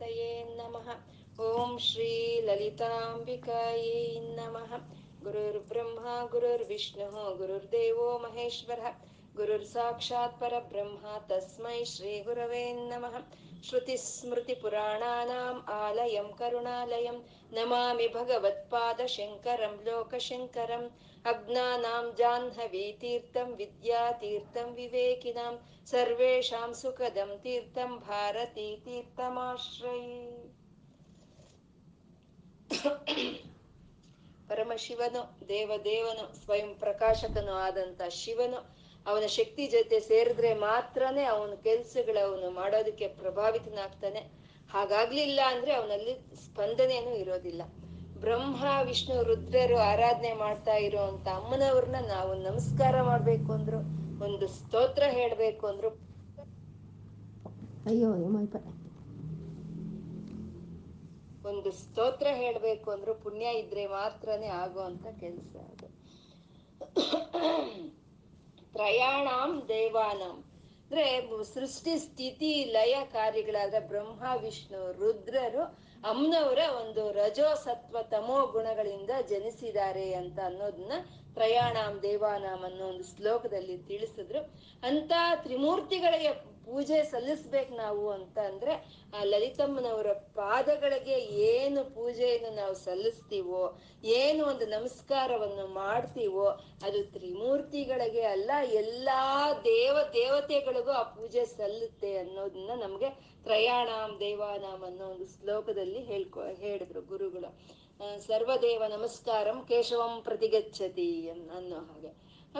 ಗಣಪತಯೇ ನಮಃ. ಓಂ ಶ್ರೀ ಲಲಿತಾಂಬಿಕಾಯೇ ನಮಃ. ಗುರುರ್ ಬ್ರಹ್ಮ ಗುರುರ್ ವಿಷ್ಣು ಗುರುರ್ದೇವೋ ಮಹೇಶ್ವರಃ ಗುರುರ್ ಸಾಕ್ಷಾತ್ ಪರಬ್ರಹ್ಮ ತಸ್ಮೈ ಶ್ರೀ ಗುರವೇ ನಮಃ. ಶ್ರುತಿಸ್ಮೃತಿಪುರಾಣಾನಾಂ ಆಲಯಂ ಕರುಣಾಲಯಂ ನಮಾಮಿ ಭಗವತ್ಪಾದ ಶಂಕರಂ ಲೋಕಶಂಕರಂ. ಅಜ್ಞಾನಾಂ ಜಾಹ್ನವೀತೀರ್ಥಂ ವಿದ್ಯಾತೀರ್ಥಂ ವಿವೇಕಿನಾಂ ಸರ್ವೇಷಾಂ ಸುಖದಂ ತೀರ್ಥಂ ಭಾರತೀ ತೀರ್ಥಮಾಶ್ರಯೇ. ಪರಮಶಿವನು ದೇವದೇವನು ಸ್ವಯಂ ಪ್ರಕಾಶಕನು ಆದಂತ ಶಿವನು ಅವನ ಶಕ್ತಿ ಜೊತೆ ಸೇರಿದ್ರೆ ಮಾತ್ರನೇ ಅವನ ಕೆಲಸಗಳವನು ಮಾಡೋದಕ್ಕೆ ಪ್ರಭಾವಿತನಾಗ್ತಾನೆ. ಹಾಗಾಗ್ಲಿಲ್ಲ ಅಂದ್ರೆ ಅವನಲ್ಲಿ ಸ್ಪಂದನೇನು ಇರೋದಿಲ್ಲ. ಬ್ರಹ್ಮ ವಿಷ್ಣು ರುದ್ರರು ಆರಾಧನೆ ಮಾಡ್ತಾ ಇರೋಂತ ಅಮ್ಮನವ್ರನ್ನ ನಾವು ನಮಸ್ಕಾರ ಮಾಡ್ಬೇಕು ಅಂದ್ರು, ಒಂದು ಸ್ತೋತ್ರ ಹೇಳ್ಬೇಕು ಅಂದ್ರು, ಪುಣ್ಯ ಇದ್ರೆ ಮಾತ್ರನೇ ಆಗುವಂತ ಕೆಲಸ ಅದು. ತ್ರಯಾಣಾಂ ದೇವಾನಾಂ ಅಂದ್ರೆ ಸೃಷ್ಟಿ ಸ್ಥಿತಿ ಲಯ ಕಾರ್ಯಗಳಾದ ಬ್ರಹ್ಮ ವಿಷ್ಣು ರುದ್ರರು ಅಮ್ಮನವರ ಒಂದು ರಜೋ ಸತ್ವ ತಮೋ ಗುಣಗಳಿಂದ ಜನಿಸಿದ್ದಾರೆ ಅಂತ ಅನ್ನೋದನ್ನ ತ್ರಯಾಣಾಂ ದೇವಾನಾಂ ಅನ್ನೋ ಒಂದು ಶ್ಲೋಕದಲ್ಲಿ ತಿಳಿಸಿದ್ರು. ಅಂತ ತ್ರಿಮೂರ್ತಿಗಳಿಗೆ ಪೂಜೆ ಸಲ್ಲಿಸ್ಬೇಕು ನಾವು ಅಂತ ಅಂದ್ರೆ ಆ ಲಲಿತಮ್ಮನವರ ಪಾದಗಳಿಗೆ ಏನು ಪೂಜೆಯನ್ನು ನಾವು ಸಲ್ಲಿಸ್ತೀವೋ, ಏನು ಒಂದು ನಮಸ್ಕಾರವನ್ನು ಮಾಡ್ತೀವೋ ಅದು ತ್ರಿಮೂರ್ತಿಗಳಿಗೆ ಅಲ್ಲ, ಎಲ್ಲಾ ದೇವತೆಗಳಿಗೂ ಆ ಪೂಜೆ ಸಲ್ಲುತ್ತೆ ಅನ್ನೋದನ್ನ ನಮ್ಗೆ ತ್ರಯಾಣಾಂ ದೇವಾನಾಂ ಅನ್ನೋ ಒಂದು ಶ್ಲೋಕದಲ್ಲಿ ಹೇಳಿದ್ರು ಗುರುಗಳು. ಸರ್ವದೇವ ನಮಸ್ಕಾರಂ ಕೇಶವಂ ಪ್ರತಿಗಚ್ಚತಿ ಅನ್ನೋ ಹಾಗೆ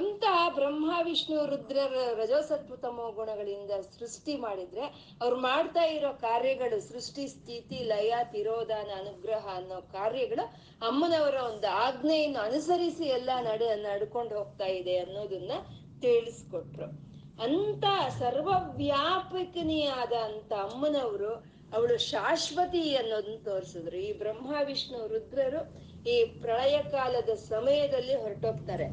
ಅಂತ ಬ್ರಹ್ಮ ವಿಷ್ಣು ರುದ್ರರ ರಜೋಸತ್ವತಮೋ ಗುಣಗಳಿಂದ ಸೃಷ್ಟಿ ಮಾಡಿದ್ರೆ ಅವ್ರು ಮಾಡ್ತಾ ಇರೋ ಕಾರ್ಯಗಳು ಸೃಷ್ಟಿ ಸ್ಥಿತಿ ಲಯ ತಿರೋಧಾನ ಅನುಗ್ರಹ ಅನ್ನೋ ಕಾರ್ಯಗಳು ಅಮ್ಮನವರ ಒಂದು ಆಜ್ಞೆಯನ್ನು ಅನುಸರಿಸಿ ಎಲ್ಲ ನಡ್ಕೊಂಡು ಹೋಗ್ತಾ ಇದೆ ಅನ್ನೋದನ್ನ ತಿಳಿಸ್ಕೊಟ್ರು. ಅಂತ ಸರ್ವವ್ಯಾಪಕನಿಯಾದ ಅಂತ ಅಮ್ಮನವರು ಅವಳು ಶಾಶ್ವತಿ ಅನ್ನೋದನ್ನ ತೋರಿಸಿದ್ರು. ಈ ಬ್ರಹ್ಮ ವಿಷ್ಣು ರುದ್ರರು ಈ ಪ್ರಳಯ ಕಾಲದ ಸಮಯದಲ್ಲಿ ಹೊರಟೋಗ್ತಾರೆ,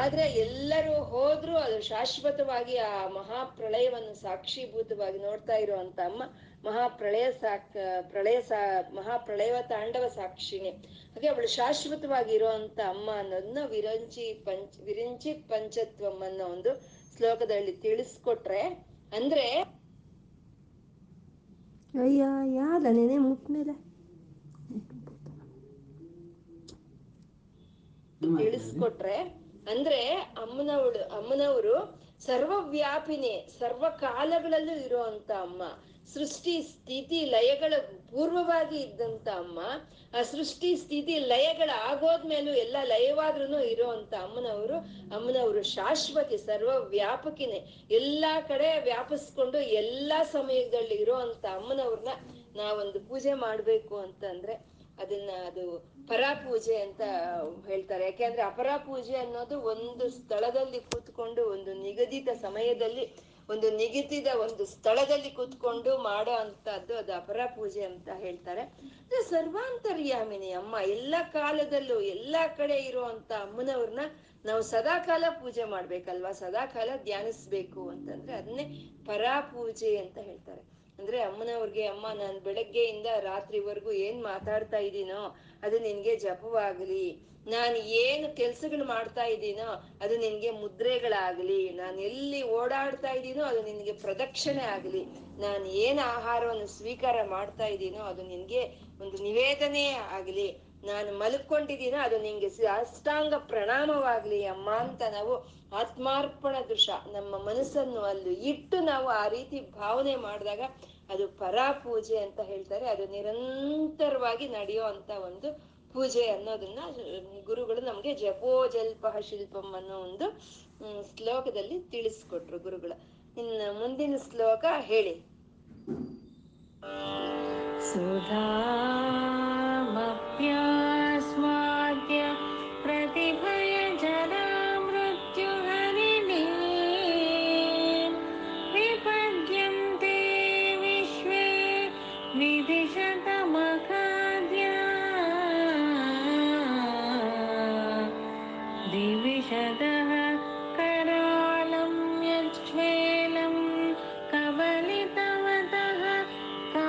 ಆದ್ರೆ ಎಲ್ಲರೂ ಹೋದ್ರು ಅದು ಶಾಶ್ವತವಾಗಿ ಆ ಮಹಾಪ್ರಳಯವನ್ನು ಸಾಕ್ಷೀಭೂತವಾಗಿ ನೋಡ್ತಾ ಇರುವಂತ ಅಮ್ಮ ಮಹಾಪ್ರಳಯ ತಾಂಡವ ಸಾಕ್ಷಿನಿ. ಹಾಗೆ ಅವಳು ಶಾಶ್ವತವಾಗಿ ಇರುವಂತ ಅಮ್ಮ ಅನ್ನೋದನ್ನ ವಿರಿಂಚಿ ಪಂಚತ್ವಂ ಅನ್ನೋ ಒಂದು ಶ್ಲೋಕದಲ್ಲಿ ತಿಳಿಸ್ಕೊಟ್ರೆ ಅಂದ್ರೆ ಅಮ್ಮನವರು ಸರ್ವವ್ಯಾಪಿನಿ, ಸರ್ವ ಕಾಲಗಳಲ್ಲೂ ಇರುವಂತ ಅಮ್ಮ, ಸೃಷ್ಟಿ ಸ್ಥಿತಿ ಲಯಗಳ ಪೂರ್ವವಾಗಿ ಇದ್ದಂತ ಅಮ್ಮ, ಆ ಸೃಷ್ಟಿ ಸ್ಥಿತಿ ಲಯಗಳ ಆಗೋದ್ಮೇಲೂ ಎಲ್ಲ ಲಯವಾದ್ರೂ ಇರೋಂತ ಅಮ್ಮನವರು ಶಾಶ್ವತಿ ಸರ್ವವ್ಯಾಪಕಿನೇ, ಎಲ್ಲಾ ಕಡೆ ವ್ಯಾಪಿಸ್ಕೊಂಡು ಎಲ್ಲಾ ಸಮಯದಲ್ಲಿ ಇರೋಂತ ಅಮ್ಮನವ್ರನ್ನ ನಾವೊಂದು ಪೂಜೆ ಮಾಡ್ಬೇಕು ಅಂತಂದ್ರೆ ಅದು ಪರಾಪೂಜೆ ಅಂತ ಹೇಳ್ತಾರೆ. ಯಾಕೆಂದ್ರೆ ಅಪರಾಪೂಜೆ ಅನ್ನೋದು ಒಂದು ಸ್ಥಳದಲ್ಲಿ ಕೂತ್ಕೊಂಡು ಒಂದು ನಿಗದಿತ ಸಮಯದಲ್ಲಿ ಒಂದು ನಿಗದಿತ ಒಂದು ಸ್ಥಳದಲ್ಲಿ ಕೂತ್ಕೊಂಡು ಮಾಡೋ ಅಂತದ್ದು ಅದು ಅಪರಾಪೂಜೆ ಅಂತ ಹೇಳ್ತಾರೆ. ಅಂದ್ರೆ ಸರ್ವಾಂತರ್ಯಾಮಿನಿ ಅಮ್ಮ, ಎಲ್ಲ ಕಾಲದಲ್ಲೂ ಎಲ್ಲ ಕಡೆ ಇರುವಂತ ಅಮ್ಮನವ್ರನ್ನ ನಾವು ಸದಾ ಕಾಲ ಪೂಜೆ ಮಾಡ್ಬೇಕಲ್ವಾ, ಸದಾ ಕಾಲ ಧ್ಯಾನಿಸ್ಬೇಕು ಅಂತಂದ್ರೆ ಅದನ್ನೇ ಪರಾಪೂಜೆ ಅಂತ ಹೇಳ್ತಾರೆ. ಅಂದ್ರೆ ಅಮ್ಮನವ್ರಿಗೆ ಅಮ್ಮ ನಾನು ಬೆಳಗ್ಗೆಯಿಂದ ರಾತ್ರಿವರೆಗೂ ಏನ್ ಮಾತಾಡ್ತಾ ಇದ್ದೀನೋ ಅದು ನಿನ್ಗೆ ಜಪವಾಗ್ಲಿ, ನಾನು ಏನು ಕೆಲ್ಸಗಳು ಮಾಡ್ತಾ ಇದ್ದೀನೋ ಅದು ನಿನ್ಗೆ ಮುದ್ರೆಗಳಾಗ್ಲಿ, ನಾನು ಎಲ್ಲಿ ಓಡಾಡ್ತಾ ಇದ್ದೀನೋ ಅದು ನಿನ್ಗೆ ಪ್ರದಕ್ಷಿಣೆ ಆಗ್ಲಿ, ನಾನು ಏನ್ ಆಹಾರವನ್ನು ಸ್ವೀಕಾರ ಮಾಡ್ತಾ ಇದ್ದೀನೋ ಅದು ನಿನ್ಗೆ ಒಂದು ನಿವೇದನೆ ಆಗ್ಲಿ, ನಾನು ಮಲ್ಕೊಂಡಿದ್ದೀನೋ ಅದು ನಿನ್ಗೆ ಸಾಷ್ಟಾಂಗ ಪ್ರಣಾಮವಾಗ್ಲಿ ಅಮ್ಮ ಅಂತ ನಾವು ಆತ್ಮಾರ್ಪಣ ದೃಶ ನಮ್ಮ ಮನಸ್ಸನ್ನು ಅಲ್ಲಿ ಇಟ್ಟು ನಾವು ಆ ರೀತಿ ಭಾವನೆ ಮಾಡಿದಾಗ ಅದು ಪರಾಪೂಜೆ ಅಂತ ಹೇಳ್ತಾರೆ. ಅದು ನಿರಂತರವಾಗಿ ನಡೆಯುವಂತ ಒಂದು ಪೂಜೆ ಅನ್ನೋದನ್ನ ಗುರುಗಳು ನಮ್ಗೆ ಜಪೋಜಲ್ಪ ಶಿಲ್ಪಂ ಅನ್ನೋ ಒಂದು ಶ್ಲೋಕದಲ್ಲಿ ತಿಳಿಸ್ಕೊಟ್ರು ಗುರುಗಳು. ಇನ್ನು ಮುಂದಿನ ಶ್ಲೋಕ ಹೇಳಿ. ಸುಧಾಮಪ್ಯಸ್ವಾದ್ಯ ಪ್ರತಿಭಯ ಜನ ಮೃತ್ಯುಹರಿಣಿ ವಿಪದ್ಯಂತೆ ವಿಶ್ವೇ ವಿಧಿಶತಮಕಾದ್ಯ ದಿವಿಶತಃ ಕರಾಳಂ ಯಜ್ವೇಲಂ ಕವಲಿತವತಃ ಕಾ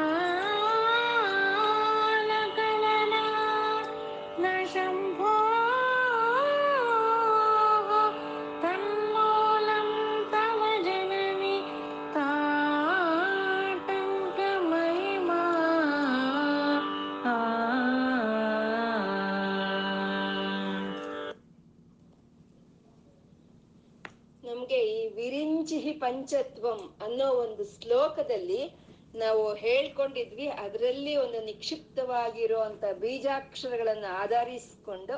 ಪಂಚತ್ವಂ ಅನ್ನೋ ಒಂದು ಶ್ಲೋಕದಲ್ಲಿ ನಾವು ಹೇಳ್ಕೊಂಡಿದ್ವಿ. ಅದರಲ್ಲಿ ಒಂದು ನಿಕ್ಷಿಪ್ತವಾಗಿರುವಂತ ಬೀಜಾಕ್ಷರಗಳನ್ನು ಆಧರಿಸಿಕೊಂಡು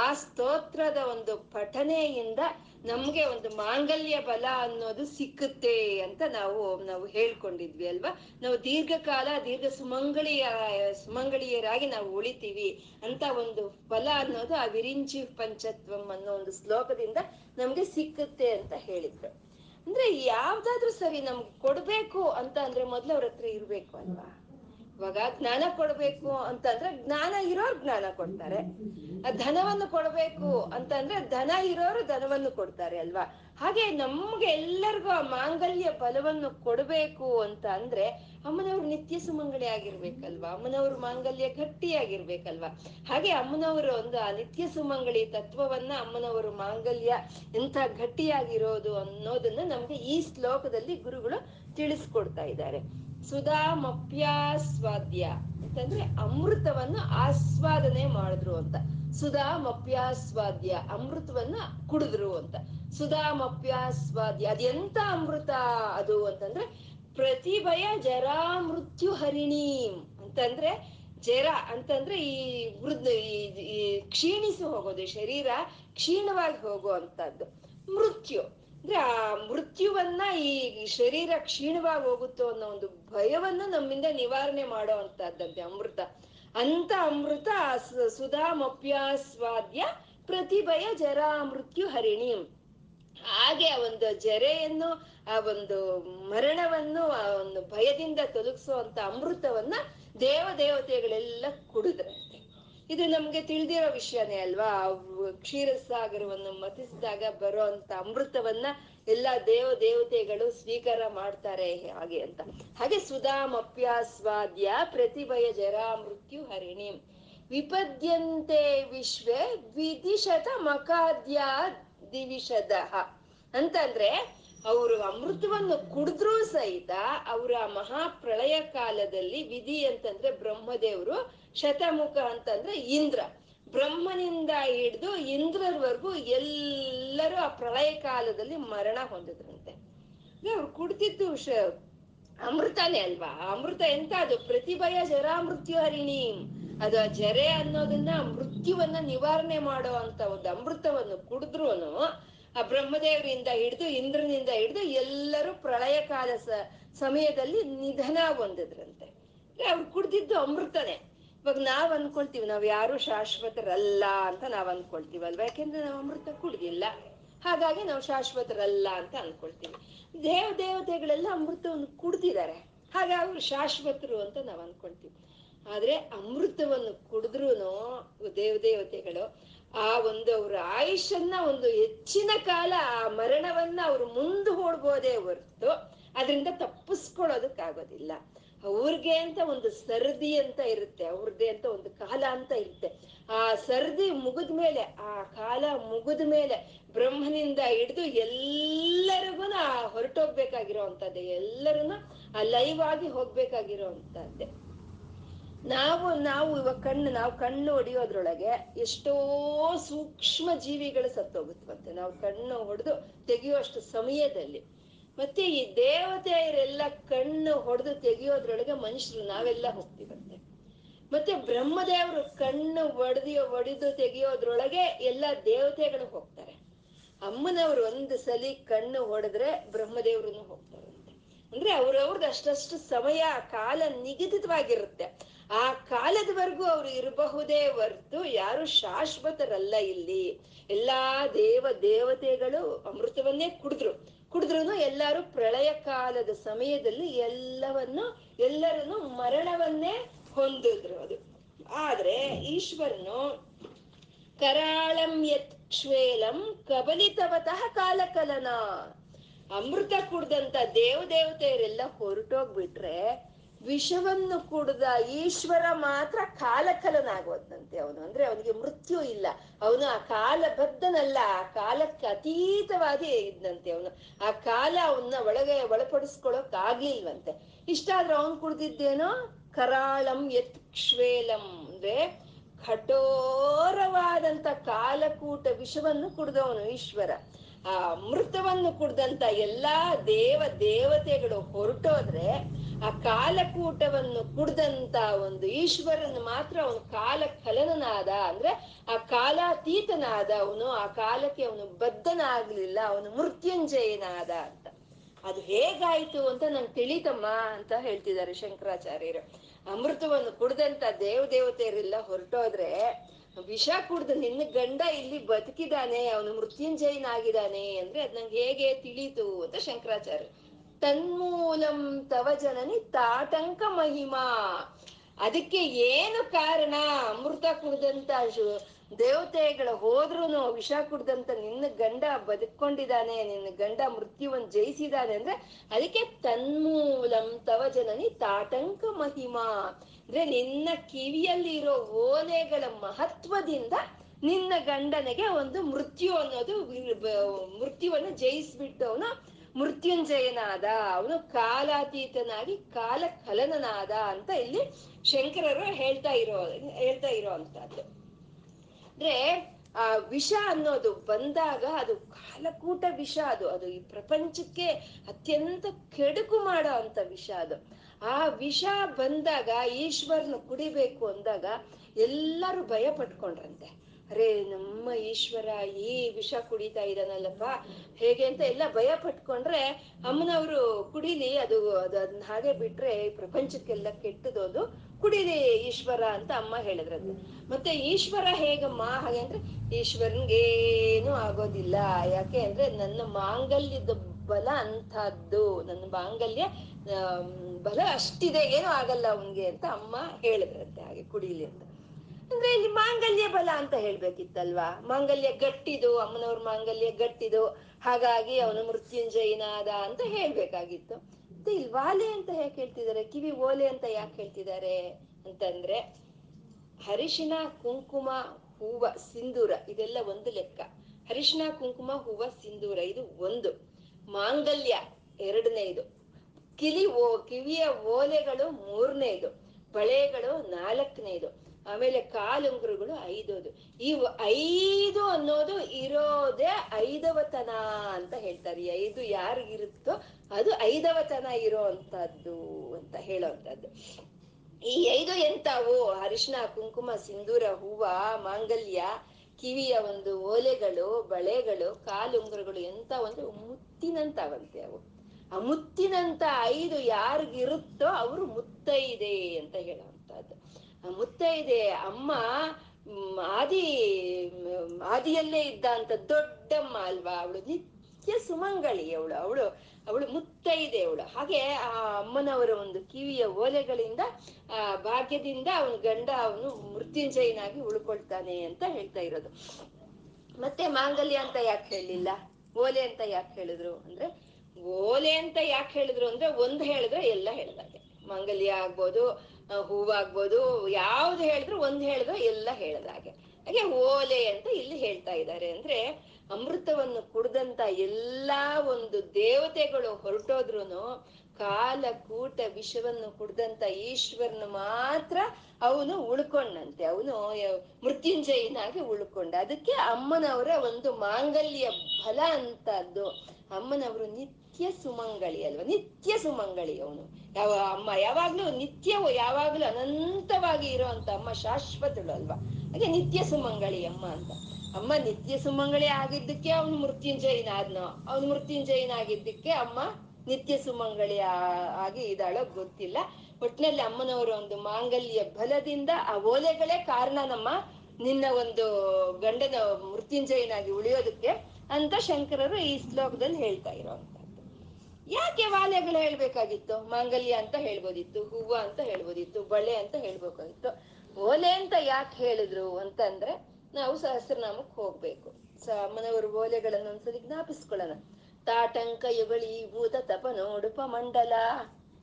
ಆ ಸ್ತೋತ್ರದ ಒಂದು ಪಠನೆಯಿಂದ ನಮ್ಗೆ ಒಂದು ಮಾಂಗಲ್ಯ ಬಲ ಅನ್ನೋದು ಸಿಕ್ಕುತ್ತೆ ಅಂತ ನಾವು ಹೇಳ್ಕೊಂಡಿದ್ವಿ ಅಲ್ವಾ. ನಾವು ದೀರ್ಘಕಾಲ ಸುಮಂಗಳಿಯರಾಗಿ ನಾವು ಉಳಿತೀವಿ ಅಂತ ಒಂದು ಬಲ ಅನ್ನೋದು ಆ ವಿರಿಂಚಿ ಪಂಚತ್ವಂ ಅನ್ನೋ ಒಂದು ಶ್ಲೋಕದಿಂದ ನಮ್ಗೆ ಸಿಕ್ಕುತ್ತೆ ಅಂತ ಹೇಳಿದ್ರು. ಅಂದ್ರೆ ಯಾವ್ದಾದ್ರು ಸರಿ ನಮ್ಗೆ ಕೊಡ್ಬೇಕು ಅಂತ ಅಂದ್ರೆ ಮೊದ್ಲು ಅವ್ರ ಹತ್ರ ಇರ್ಬೇಕು ಅಲ್ವಾ. ಇವಾಗ ಜ್ಞಾನ ಕೊಡ್ಬೇಕು ಅಂತ ಅಂದ್ರೆ ಜ್ಞಾನ ಇರೋರು ಜ್ಞಾನ ಕೊಡ್ತಾರೆ, ಧನವನ್ನು ಕೊಡ್ಬೇಕು ಅಂತ ಅಂದ್ರೆ ಧನ ಇರೋರು ಧನವನ್ನು ಕೊಡ್ತಾರೆ ಅಲ್ವಾ. ಹಾಗೆ ನಮ್ಗೆ ಎಲ್ಲರಿಗೂ ಆ ಮಾಂಗಲ್ಯ ಬಲವನ್ನು ಕೊಡ್ಬೇಕು ಅಂತ ಅಂದ್ರೆ ಅಮ್ಮನವ್ರು ನಿತ್ಯ ಸುಮಂಗಳಿ ಆಗಿರ್ಬೇಕಲ್ವಾ, ಅಮ್ಮನವ್ರ ಮಾಂಗಲ್ಯ ಗಟ್ಟಿಯಾಗಿರ್ಬೇಕಲ್ವಾ. ಹಾಗೆ ಅಮ್ಮನವರು ಒಂದು ಆ ನಿತ್ಯ ಸುಮಂಗಳಿ ತತ್ವವನ್ನ, ಅಮ್ಮನವರು ಮಾಂಗಲ್ಯ ಎಂಥ ಗಟ್ಟಿಯಾಗಿರೋದು ಅನ್ನೋದನ್ನ ನಮ್ಗೆ ಈ ಶ್ಲೋಕದಲ್ಲಿ ಗುರುಗಳು ತಿಳಿಸ್ಕೊಡ್ತಾ ಇದ್ದಾರೆ. ಸುಧಾಮಪ್ಯಾಸ್ವಾದ್ಯ ಅಂತಂದ್ರೆ ಅಮೃತವನ್ನು ಆಸ್ವಾದನೆ ಮಾಡಿದ್ರು ಅಂತ, ಸುಧಾಮಪ್ಯಾಸ್ವಾದ್ಯ ಅಮೃತವನ್ನ ಕುಡಿದ್ರು ಅಂತ, ಸುಧಾಮಪ್ಯಾಸ್ವಾದ್ಯ ಅದೆಂತ ಅಮೃತ ಅದು ಅಂತಂದ್ರೆ ಪ್ರತಿಭಯ ಜರಾ ಮೃತ್ಯು ಹರಿಣಿ ಅಂತಂದ್ರೆ, ಜರ ಅಂತಂದ್ರೆ ಈ ವೃದ್ಧ ಈ ಕ್ಷೀಣಿಸಿ ಹೋಗೋದು, ಶರೀರ ಕ್ಷೀಣವಾಗಿ ಹೋಗುವಂತದ್ದು, ಮೃತ್ಯು ಅಂದ್ರೆ ಆ ಮೃತ್ಯುವನ್ನ ಈ ಶರೀರ ಕ್ಷೀಣವಾಗಿ ಹೋಗುತ್ತೋ ಅನ್ನೋ ಒಂದು ಭಯವನ್ನು ನಮ್ಮಿಂದ ನಿವಾರಣೆ ಮಾಡೋ ಅಂತದ್ದಂತೆ ಅಮೃತ. ಅಂತ ಅಮೃತ ಸುಧಾಮಪ್ಯಾಸ್ವಾದ್ಯ ಪ್ರತಿಭಯ ಜರಾ ಮೃತ್ಯು ಹರಿಣಿ. ಹಾಗೆ ಆ ಒಂದು ಜರೆಯನ್ನು, ಆ ಒಂದು ಮರಣವನ್ನು, ಆ ಒಂದು ಭಯದಿಂದ ತೊಲಗಿಸುವಂತ ಅಮೃತವನ್ನ ದೇವತೆಗಳೆಲ್ಲ ಕುಡಿದ್ರಂತೆ. ಇದು ನಮ್ಗೆ ತಿಳಿದಿರೋ ವಿಷಯನೇ ಅಲ್ವಾ. ಕ್ಷೀರಸಾಗರವನ್ನು ಮತಿಸಿದಾಗ ಬರೋ ಅಂತ ಅಮೃತವನ್ನ ಎಲ್ಲ ದೇವತೆಗಳು ಸ್ವೀಕಾರ ಮಾಡ್ತಾರೆ ಹಾಗೆ ಅಂತ. ಹಾಗೆ ಸುಧಾಮಪ್ಯಾಸ್ವಾದ್ಯ ಪ್ರತಿಭಯ ಜರಾ ಮೃತ್ಯು ಹರಿಣಿ ವಿಪದ್ಯಂತೆ ವಿಶ್ವೇ ದ್ವಿಶತ ಮಕಾದ್ಯ ದಿವಿಷದ ಅಂತಂದ್ರೆ, ಅವರು ಅಮೃತವನ್ನು ಕುಡಿದ್ರೂ ಸಹಿತ ಅವ್ರ ಮಹಾಪ್ರಳಯ ಕಾಲದಲ್ಲಿ ವಿಧಿ ಅಂತಂದ್ರೆ ಬ್ರಹ್ಮದೇವರು, ಶತಮುಖ ಅಂತಂದ್ರೆ ಇಂದ್ರ, ಬ್ರಹ್ಮನಿಂದ ಹಿಡಿದು ಇಂದ್ರವರೆಗೂ ಎಲ್ಲರೂ ಆ ಪ್ರಳಯ ಕಾಲದಲ್ಲಿ ಮರಣ ಹೊಂದಿದ್ರಂತೆ. ಅವ್ರು ಕುಡ್ತಿದ್ದು ಅಮೃತನೇ ಅಲ್ವಾ. ಅಮೃತ ಎಂತ ಅದು, ಪ್ರತಿಭಯ ಜರಾ ಮೃತ್ಯು ಹರಿಣಿ, ಅದು ಆ ಜರೆ ಅನ್ನೋದನ್ನ ಮೃತ್ಯುವನ್ನ ನಿವಾರಣೆ ಮಾಡೋ ಅಂತ ಒಂದು ಅಮೃತವನ್ನು ಕುಡಿದ್ರೂನು ಆ ಬ್ರಹ್ಮದೇವರಿಂದ ಹಿಡಿದು ಇಂದ್ರನಿಂದ ಹಿಡಿದು ಎಲ್ಲರೂ ಪ್ರಳಯ ಕಾಲ ಸಮಯದಲ್ಲಿ ನಿಧನ ಹೊಂದಿದ್ರಂತೆ. ಅವ್ರು ಕುಡ್ದಿದ್ದು ಅಮೃತನೇ. ಇವಾಗ ನಾವ್ ಅನ್ಕೊಳ್ತೀವಿ ನಾವ್ ಯಾರು ಶಾಶ್ವತರಲ್ಲ ಅಂತ ನಾವ್ ಅನ್ಕೊಳ್ತೀವಿ ಅಲ್ವಾ, ಯಾಕೆಂದ್ರೆ ನಾವು ಅಮೃತ ಕುಡ್ದಿಲ್ಲ, ಹಾಗಾಗಿ ನಾವು ಶಾಶ್ವತರಲ್ಲ ಅಂತ ಅನ್ಕೊಳ್ತೀವಿ. ದೇವತೆಗಳೆಲ್ಲ ಅಮೃತವನ್ನು ಕುಡ್ದಿದ್ದಾರೆ, ಹಾಗಾಗಿ ಅವ್ರು ಶಾಶ್ವತರು ಅಂತ ನಾವ್ ಅನ್ಕೊಳ್ತೀವಿ. ಆದ್ರೆ ಅಮೃತವನ್ನು ಕುಡಿದ್ರೂನು ದೇವತೆಗಳು ಆ ಒಂದು ಅವ್ರ ಆಯುಷನ್ನ ಒಂದು ಹೆಚ್ಚಿನ ಕಾಲ ಆ ಮರಣವನ್ನ ಅವ್ರು ಮುಂದೆ ಓಡ್ಬೋದೇ ಹೊರತು ಅದರಿಂದ ತಪ್ಪಿಸ್ಕೊಳ್ಳೋದಕ್ಕಾಗೋದಿಲ್ಲ. ಅವ್ರಿಗೆ ಅಂತ ಒಂದು ಸರ್ದಿ ಅಂತ ಇರುತ್ತೆ, ಅವ್ರದ್ದೇ ಅಂತ ಒಂದು ಕಾಲ ಅಂತ ಇರುತ್ತೆ. ಆ ಸರ್ದಿ ಮುಗಿದ್ಮೇಲೆ, ಆ ಕಾಲ ಮುಗಿದ್ಮೇಲೆ ಬ್ರಹ್ಮನಿಂದ ಹಿಡಿದು ಎಲ್ಲರಿಗೂ ಹೊರಟೋಗ್ಬೇಕಾಗಿರೋ ಅಂತದ್ದೇ, ಎಲ್ಲರನ್ನ ಲೈವ್ ಆಗಿ ಹೋಗ್ಬೇಕಾಗಿರೋ ಅಂತದ್ದೇ. ನಾವು ಇವಾಗ ನಾವು ಕಣ್ಣು ಹೊಡೆಯೋದ್ರೊಳಗೆ ಎಷ್ಟೋ ಸೂಕ್ಷ್ಮ ಜೀವಿಗಳು ಸತ್ತೋಗುತ್ತವಂತೆ, ನಾವು ಕಣ್ಣು ಹೊಡೆದು ತೆಗೆಯುವಷ್ಟು ಸಮಯದಲ್ಲಿ. ಮತ್ತೆ ಈ ದೇವತೆಯರೆಲ್ಲ ಕಣ್ಣು ಹೊಡೆದು ತೆಗೆಯೋದ್ರೊಳಗೆ ಮನುಷ್ಯರು ನಾವೆಲ್ಲ ಹೋಗ್ತೀವಂತೆ. ಮತ್ತೆ ಬ್ರಹ್ಮದೇವರು ಕಣ್ಣು ಹೊಡೆದು ತೆಗೆಯೋದ್ರೊಳಗೆ ಎಲ್ಲ ದೇವತೆಗಳು ಹೋಗ್ತಾರೆ. ಅಮ್ಮನವ್ರು ಒಂದು ಸಲಿ ಕಣ್ಣು ಹೊಡೆದ್ರೆ ಬ್ರಹ್ಮದೇವ್ರು ಹೋಗ್ತಾರಂತೆ. ಅಂದ್ರೆ ಅವ್ರವ್ರದ್ದು ಅಷ್ಟಷ್ಟು ಸಮಯ, ಕಾಲ ನಿಗದಿತವಾಗಿರುತ್ತೆ. ಆ ಕಾಲದವರೆಗೂ ಅವ್ರು ಇರಬಹುದೇ ಹೊರತು ಯಾರು ಶಾಶ್ವತರಲ್ಲ. ಇಲ್ಲಿ ಎಲ್ಲಾ ದೇವತೆಗಳು ಅಮೃತವನ್ನೇ ಕುಡಿದ್ರು ಎಲ್ಲರೂ ಪ್ರಳಯ ಕಾಲದ ಸಮಯದಲ್ಲಿ ಎಲ್ಲರನ್ನು ಮರಣವನ್ನೇ ಹೊಂದಿದ್ರು ಅದು. ಆದ್ರೆ ಈಶ್ವರನು ಕರಾಳಂ ಯತ್ ಕ್ಷೇಲಂ ಕಬಲಿತವತಃ ಕಾಲಕಲನ, ಅಮೃತ ಕುಡ್ದಂತ ದೇವತೆಯರೆಲ್ಲ ಹೊರಟೋಗ್ಬಿಟ್ರೆ ವಿಷವನ್ನು ಕುಡ್ದ ಈಶ್ವರ ಮಾತ್ರ ಕಾಲಕಲನಾಗೋದಂತೆ. ಅವನು ಅಂದ್ರೆ ಅವನಿಗೆ ಮೃತ್ಯು ಇಲ್ಲ, ಅವನು ಆ ಕಾಲಬದ್ಧನಲ್ಲ, ಆ ಕಾಲಕ್ಕೆ ಅತೀತವಾಗೇ ಇದ್ದಂತೆ ಅವನು. ಆ ಕಾಲ ಅವನ್ನ ಒಳಪಡಿಸ್ಕೊಳಕ್ ಆಗ್ಲಿಲ್ವಂತೆ. ಇಷ್ಟಾದ್ರೂ ಅವನು ಕುಡ್ದಿದ್ದೇನೋ ಕರಾಳಂ ಯತ್ ಕ್ಷೇಲಂ ಅಂದ್ರೆ ಕಠೋರವಾದಂತ ಕಾಲಕೂಟ ವಿಷವನ್ನು ಕುಡ್ದವನು ಈಶ್ವರ. ಆ ಅಮೃತವನ್ನು ಕುಡ್ದಂತ ಎಲ್ಲಾ ದೇವತೆಗಳು ಹೊರಟೋದ್ರೆ ಆ ಕಾಲಕೂಟವನ್ನು ಕುಡ್ದಂತ ಒಂದು ಈಶ್ವರನ್ ಮಾತ್ರ ಅವನು ಕಾಲಕಲನನಾದ, ಅಂದ್ರೆ ಆ ಕಾಲಾತೀತನಾದ, ಅವನು ಆ ಕಾಲಕ್ಕೆ ಅವನು ಬದ್ಧನಾಗ್ಲಿಲ್ಲ, ಅವನು ಮೃತ್ಯುಂಜಯನಾದ ಅಂತ. ಅದು ಹೇಗಾಯ್ತು ಅಂತ ನಂಗೆ ತಿಳಿತಮ್ಮ ಅಂತ ಹೇಳ್ತಿದ್ದಾರೆ ಶಂಕರಾಚಾರ್ಯರು. ಅಮೃತವನ್ನು ಕುಡ್ದಂತ ದೇವತೆಯರೆಲ್ಲ ಹೊರಟೋದ್ರೆ, ವಿಷ ಕುಡ್ದು ನಿನ್ನ ಗಂಡ ಇಲ್ಲಿ ಬದುಕಿದಾನೆ, ಅವನು ಮೃತ್ಯುಂಜಯನಾಗಿದ್ದಾನೆ ಅಂದ್ರೆ ಅದ್ ನಂಗೆ ಹೇಗೆ ತಿಳಿತು ಅಂತ ಶಂಕರಾಚಾರ್ಯ. ತನ್ಮೂಲಂ ತವ ಜನನಿ ತಾಟಂಕ ಮಹಿಮಾ, ಅದಕ್ಕೆ ಏನು ಕಾರಣ? ಅಮೃತ ಕುಡ್ದಂತ ದೇವತೆಗಳ ಹೋದ್ರುನು ವಿಷ ಕುಡ್ದಂತ ನಿನ್ನ ಗಂಡ ಬದುಕೊಂಡಿದ್ದಾನೆ, ನಿನ್ನ ಗಂಡ ಮೃತ್ಯುವನ್ನು ಜಯಿಸಿದಾನೆ ಅಂದ್ರೆ ಅದಕ್ಕೆ ತನ್ಮೂಲಂ ತವ ಜನನಿ ತಾಟಂಕ ಮಹಿಮಾ, ಅಂದ್ರೆ ನಿನ್ನ ಕಿವಿಯಲ್ಲಿರೋ ಓಲೆಗಳ ಮಹತ್ವದಿಂದ ನಿನ್ನ ಗಂಡನಿಗೆ ಒಂದು ಮೃತ್ಯು ಅನ್ನೋದು, ಮೃತ್ಯುವನ್ನು ಜಯಿಸ್ಬಿಟ್ಟು ಅವನು ಮೃತ್ಯುಂಜಯನಾದ, ಅವನು ಕಾಲಾತೀತನಾಗಿ ಕಾಲಕಲನನಾದ ಅಂತ ಇಲ್ಲಿ ಶಂಕರರು ಹೇಳ್ತಾ ಇರೋವಂಥದ್ದು. ಅಂದ್ರೆ ಆ ವಿಷ ಅನ್ನೋದು ಬಂದಾಗ ಅದು ಕಾಲಕೂಟ ವಿಷ, ಅದು ಈ ಪ್ರಪಂಚಕ್ಕೆ ಅತ್ಯಂತ ಕೆಡುಕು ಮಾಡೋ ಅಂತ ವಿಷ ಅದು. ಆ ವಿಷ ಬಂದಾಗ ಈಶ್ವರನ ಕುಡಿಬೇಕು ಅಂದಾಗ ಎಲ್ಲರೂ ಭಯ ಪಟ್ಕೊಂಡ್ರಂತೆ. ಅರೆ ನಮ್ಮ ಈಶ್ವರ ಈ ವಿಷ ಕುಡಿತಾ ಇದ್ದಾನಲ್ಲಪ್ಪ ಹೇಗೆ ಅಂತ ಎಲ್ಲ ಭಯ ಪಟ್ಕೊಂಡ್ರೆ, ಅಮ್ಮನವರು ಕುಡಿಲಿ ಅದು ಅದನ್ನ ಹಾಗೆ ಬಿಟ್ರೆ ಪ್ರಪಂಚಕ್ಕೆಲ್ಲ ಕೆಟ್ಟದೊಂದು, ಕುಡಿಲಿ ಈಶ್ವರ ಅಂತ ಅಮ್ಮ ಹೇಳಿದ್ರಂತೆ. ಮತ್ತೆ ಈಶ್ವರ ಹೇಗಮ್ಮ ಹಾಗೆ ಅಂದ್ರೆ, ಈಶ್ವರನ್ಗೇನು ಆಗೋದಿಲ್ಲ, ಯಾಕೆ ಅಂದ್ರೆ ನನ್ನ ಮಾಂಗಲ್ಯದ ಬಲ ಅಂತಹದ್ದು, ನನ್ನ ಮಾಂಗಲ್ಯ ಬಲ ಅಷ್ಟಿದೆ, ಏನೂ ಆಗಲ್ಲ ಅವನ್ಗೆ ಅಂತ ಅಮ್ಮ ಹೇಳಿದ್ರಂತೆ ಹಾಗೆ ಕುಡಿಲಿ ಅಂತ. ಅಂದ್ರೆ ಇಲ್ಲಿ ಮಾಂಗಲ್ಯ ಬಲ ಅಂತ ಹೇಳ್ಬೇಕಿತ್ತಲ್ವಾ, ಮಾಂಗಲ್ಯ ಗಟ್ಟಿದು, ಅಮ್ಮನವ್ರ ಮಾಂಗಲ್ಯ ಗಟ್ಟಿದು, ಹಾಗಾಗಿ ಅವನು ಮೃತ್ಯುಂಜಯನಾದ ಅಂತ ಹೇಳ್ಬೇಕಾಗಿತ್ತು. ಮತ್ತೆ ಇಲ್ಲಿ ವಾಲೆ ಅಂತ ಯಾಕೆ ಹೇಳ್ತಿದ್ದಾರೆ, ಕಿವಿ ಓಲೆ ಅಂತ ಯಾಕೆ ಹೇಳ್ತಿದ್ದಾರೆ ಅಂತಂದ್ರೆ, ಅರಿಶಿಣ ಕುಂಕುಮ ಹೂವ ಸಿಂಧೂರ ಇದೆಲ್ಲ ಒಂದು ಲೆಕ್ಕ, ಅರಿಶಿಣ ಕುಂಕುಮ ಹೂವ ಸಿಂಧೂರ ಇದು ಒಂದು, ಮಾಂಗಲ್ಯ ಎರಡನೇದು, ಕಿವಿಯ ಓಲೆಗಳು ಮೂರನೇದು, ಬಳೆಗಳು ನಾಲ್ಕನೇದು, ಆಮೇಲೆ ಕಾಲುಂಗುರುಗಳು ಐದೋದು. ಈ ಐದು ಅನ್ನೋದು ಇರೋದೇ ಐದವತನ ಅಂತ ಹೇಳ್ತಾರೆ. ಈ ಐದು ಯಾರಿಗಿರುತ್ತೋ ಅದು ಐದವತನ ಇರೋ ಅಂತದ್ದು ಅಂತ ಹೇಳೋವಂಥದ್ದು. ಈ ಐದು ಎಂತಾವು? ಅರಿಶಿಣ ಕುಂಕುಮ ಸಿಂಧೂರ ಹೂವ ಮಾಂಗಲ್ಯ ಕಿವಿಯ ಒಂದು ಓಲೆಗಳು ಬಳೆಗಳು ಕಾಲುಂಗುರುಗಳು ಎಂತಾವಂದ್ರೆ ಮುತ್ತಿನಂತಾವಂತೆ ಅವು. ಆ ಮುತ್ತಿನಂತ ಐದು ಯಾರಿಗಿರುತ್ತೋ ಅವರು ಮುತ್ತೈದೆ ಅಂತ ಹೇಳುವಂತಹದ್ದು. ಆ ಮುತ್ತೈದೆ ಅಮ್ಮ ಆದಿಯಲ್ಲೇ ಇದ್ದ ಅಂತ ದೊಡ್ಡಮ್ಮ ಅಲ್ವಾ, ಅವಳು ನಿತ್ಯ ಸುಮಂಗಳಿ, ಅವಳು ಮುತ್ತೈದೆ ಅವಳು. ಹಾಗೆ ಆ ಅಮ್ಮನವರ ಒಂದು ಕಿವಿಯ ಓಲೆಗಳಿಂದ ಆ ಭಾಗ್ಯದಿಂದ ಅವನ ಗಂಡ ಅವನು ಮೃತ್ಯುಂಜಯನಾಗಿ ಉಳ್ಕೊಳ್ತಾನೆ ಅಂತ ಹೇಳ್ತಾ ಇರೋದು. ಮತ್ತೆ ಮಾಂಗಲ್ಯ ಅಂತ ಯಾಕೆ ಹೇಳಿಲ್ಲ, ಓಲೆ ಅಂತ ಯಾಕೆ ಹೇಳಿದ್ರು ಅಂದ್ರೆ, ಓಲೆ ಅಂತ ಯಾಕೆ ಹೇಳಿದ್ರು ಅಂದ್ರೆ ಒಂದು ಹೇಳಿದ್ರೆ ಎಲ್ಲ ಹೇಳ್ದಾಗೆ, ಮಾಂಗಲ್ಯ ಆಗ್ಬೋದು ಹೂವಾಗ್ಬೋದು ಯಾವ್ದು ಹೇಳಿದ್ರು ಒಂದು ಹೇಳಿದ್ರು ಎಲ್ಲ ಹೇಳ್ದಾಗೆ, ಹಾಗೆ ಓಲೆ ಅಂತ ಇಲ್ಲಿ ಹೇಳ್ತಾ ಇದ್ದಾರೆ. ಅಂದ್ರೆ ಅಮೃತವನ್ನು ಕುಡ್ದಂತ ಎಲ್ಲಾ ಒಂದು ದೇವತೆಗಳು ಹೊರಟೋದ್ರು ಕಾಲಕೂಟ ವಿಷವನ್ನು ಕುಡ್ದಂತ ಈಶ್ವರನ ಮಾತ್ರ ಅವನು ಉಳ್ಕೊಂಡಂತೆ, ಅವನು ಮೃತ್ಯುಂಜಯನಾಗಿ ಉಳ್ಕೊಂಡ. ಅದಕ್ಕೆ ಅಮ್ಮನವರ ಒಂದು ಮಾಂಗಲ್ಯ ಫಲ ಅಂತದ್ದು. ಅಮ್ಮನವರು ನಿತ್ಯ ಸುಮಂಗಳಿ ಅಲ್ವಾ, ನಿತ್ಯ ಸುಮಂಗಳಿ ಅವನು. ಅಮ್ಮ ಯಾವಾಗ್ಲೂ ನಿತ್ಯವೋ, ಯಾವಾಗ್ಲೂ ಅನಂತವಾಗಿ ಇರೋಂತ ಅಮ್ಮ ಶಾಶ್ವತಳು ಅಲ್ವಾ, ಹಾಗೆ ನಿತ್ಯ ಸುಮಂಗಳಿ ಅಮ್ಮ ಅಂತ. ಅಮ್ಮ ನಿತ್ಯ ಸುಮಂಗಳಿ ಆಗಿದ್ದಕ್ಕೆ ಅವನು ಮೃತ್ಯುಂಜಯನ ಆದ್ನೋ, ಅವನು ಮೃತ್ಯುಂಜಯನಾಗಿದ್ದಕ್ಕೆ ಅಮ್ಮ ನಿತ್ಯ ಸುಮಂಗಳಿ ಆಗಿ ಇದ್ದಾಳೋ ಗೊತ್ತಿಲ್ಲ. ಒಟ್ಟಿನಲ್ಲಿ ಅಮ್ಮನವರು ಒಂದು ಮಾಂಗಲ್ಯ ಬಲದಿಂದ ಆ ಓಲೆಗಳೇ ಕಾರಣ ನಮ್ಮ ನಿನ್ನ ಒಂದು ಗಂಡನ ಮೃತ್ಯುಂಜಯನಾಗಿ ಉಳಿಯೋದಕ್ಕೆ ಅಂತ ಶಂಕರರು ಈ ಶ್ಲೋಕದಲ್ಲಿ ಹೇಳ್ತಾ ಇರೋವಂಥದ್ದು. ಯಾಕೆ ವಾಲೆಗಳು ಹೇಳ್ಬೇಕಾಗಿತ್ತು? ಮಾಂಗಲ್ಯ ಅಂತ ಹೇಳ್ಬೋದಿತ್ತು, ಹೂವು ಅಂತ ಹೇಳ್ಬೋದಿತ್ತು, ಬಳೆ ಅಂತ ಹೇಳ್ಬೇಕಾಗಿತ್ತು, ಓಲೆ ಅಂತ ಯಾಕೆ ಹೇಳಿದ್ರು ಅಂತಂದ್ರೆ ನಾವು ಸಹಸ್ರನಾಮಕ್ಕೆ ಹೋಗ್ಬೇಕು, ಅಮ್ಮನವರು ಓಲೆಗಳನ್ನು ಒಂದ್ಸಲಿ ಜ್ಞಾಪಿಸ್ಕೊಳ್ಳೋಣ. ತಾಟಂಕ ಯುಗಳಿ ಭೂತ ತಪನೋಡುಪ ಮಂಡಲ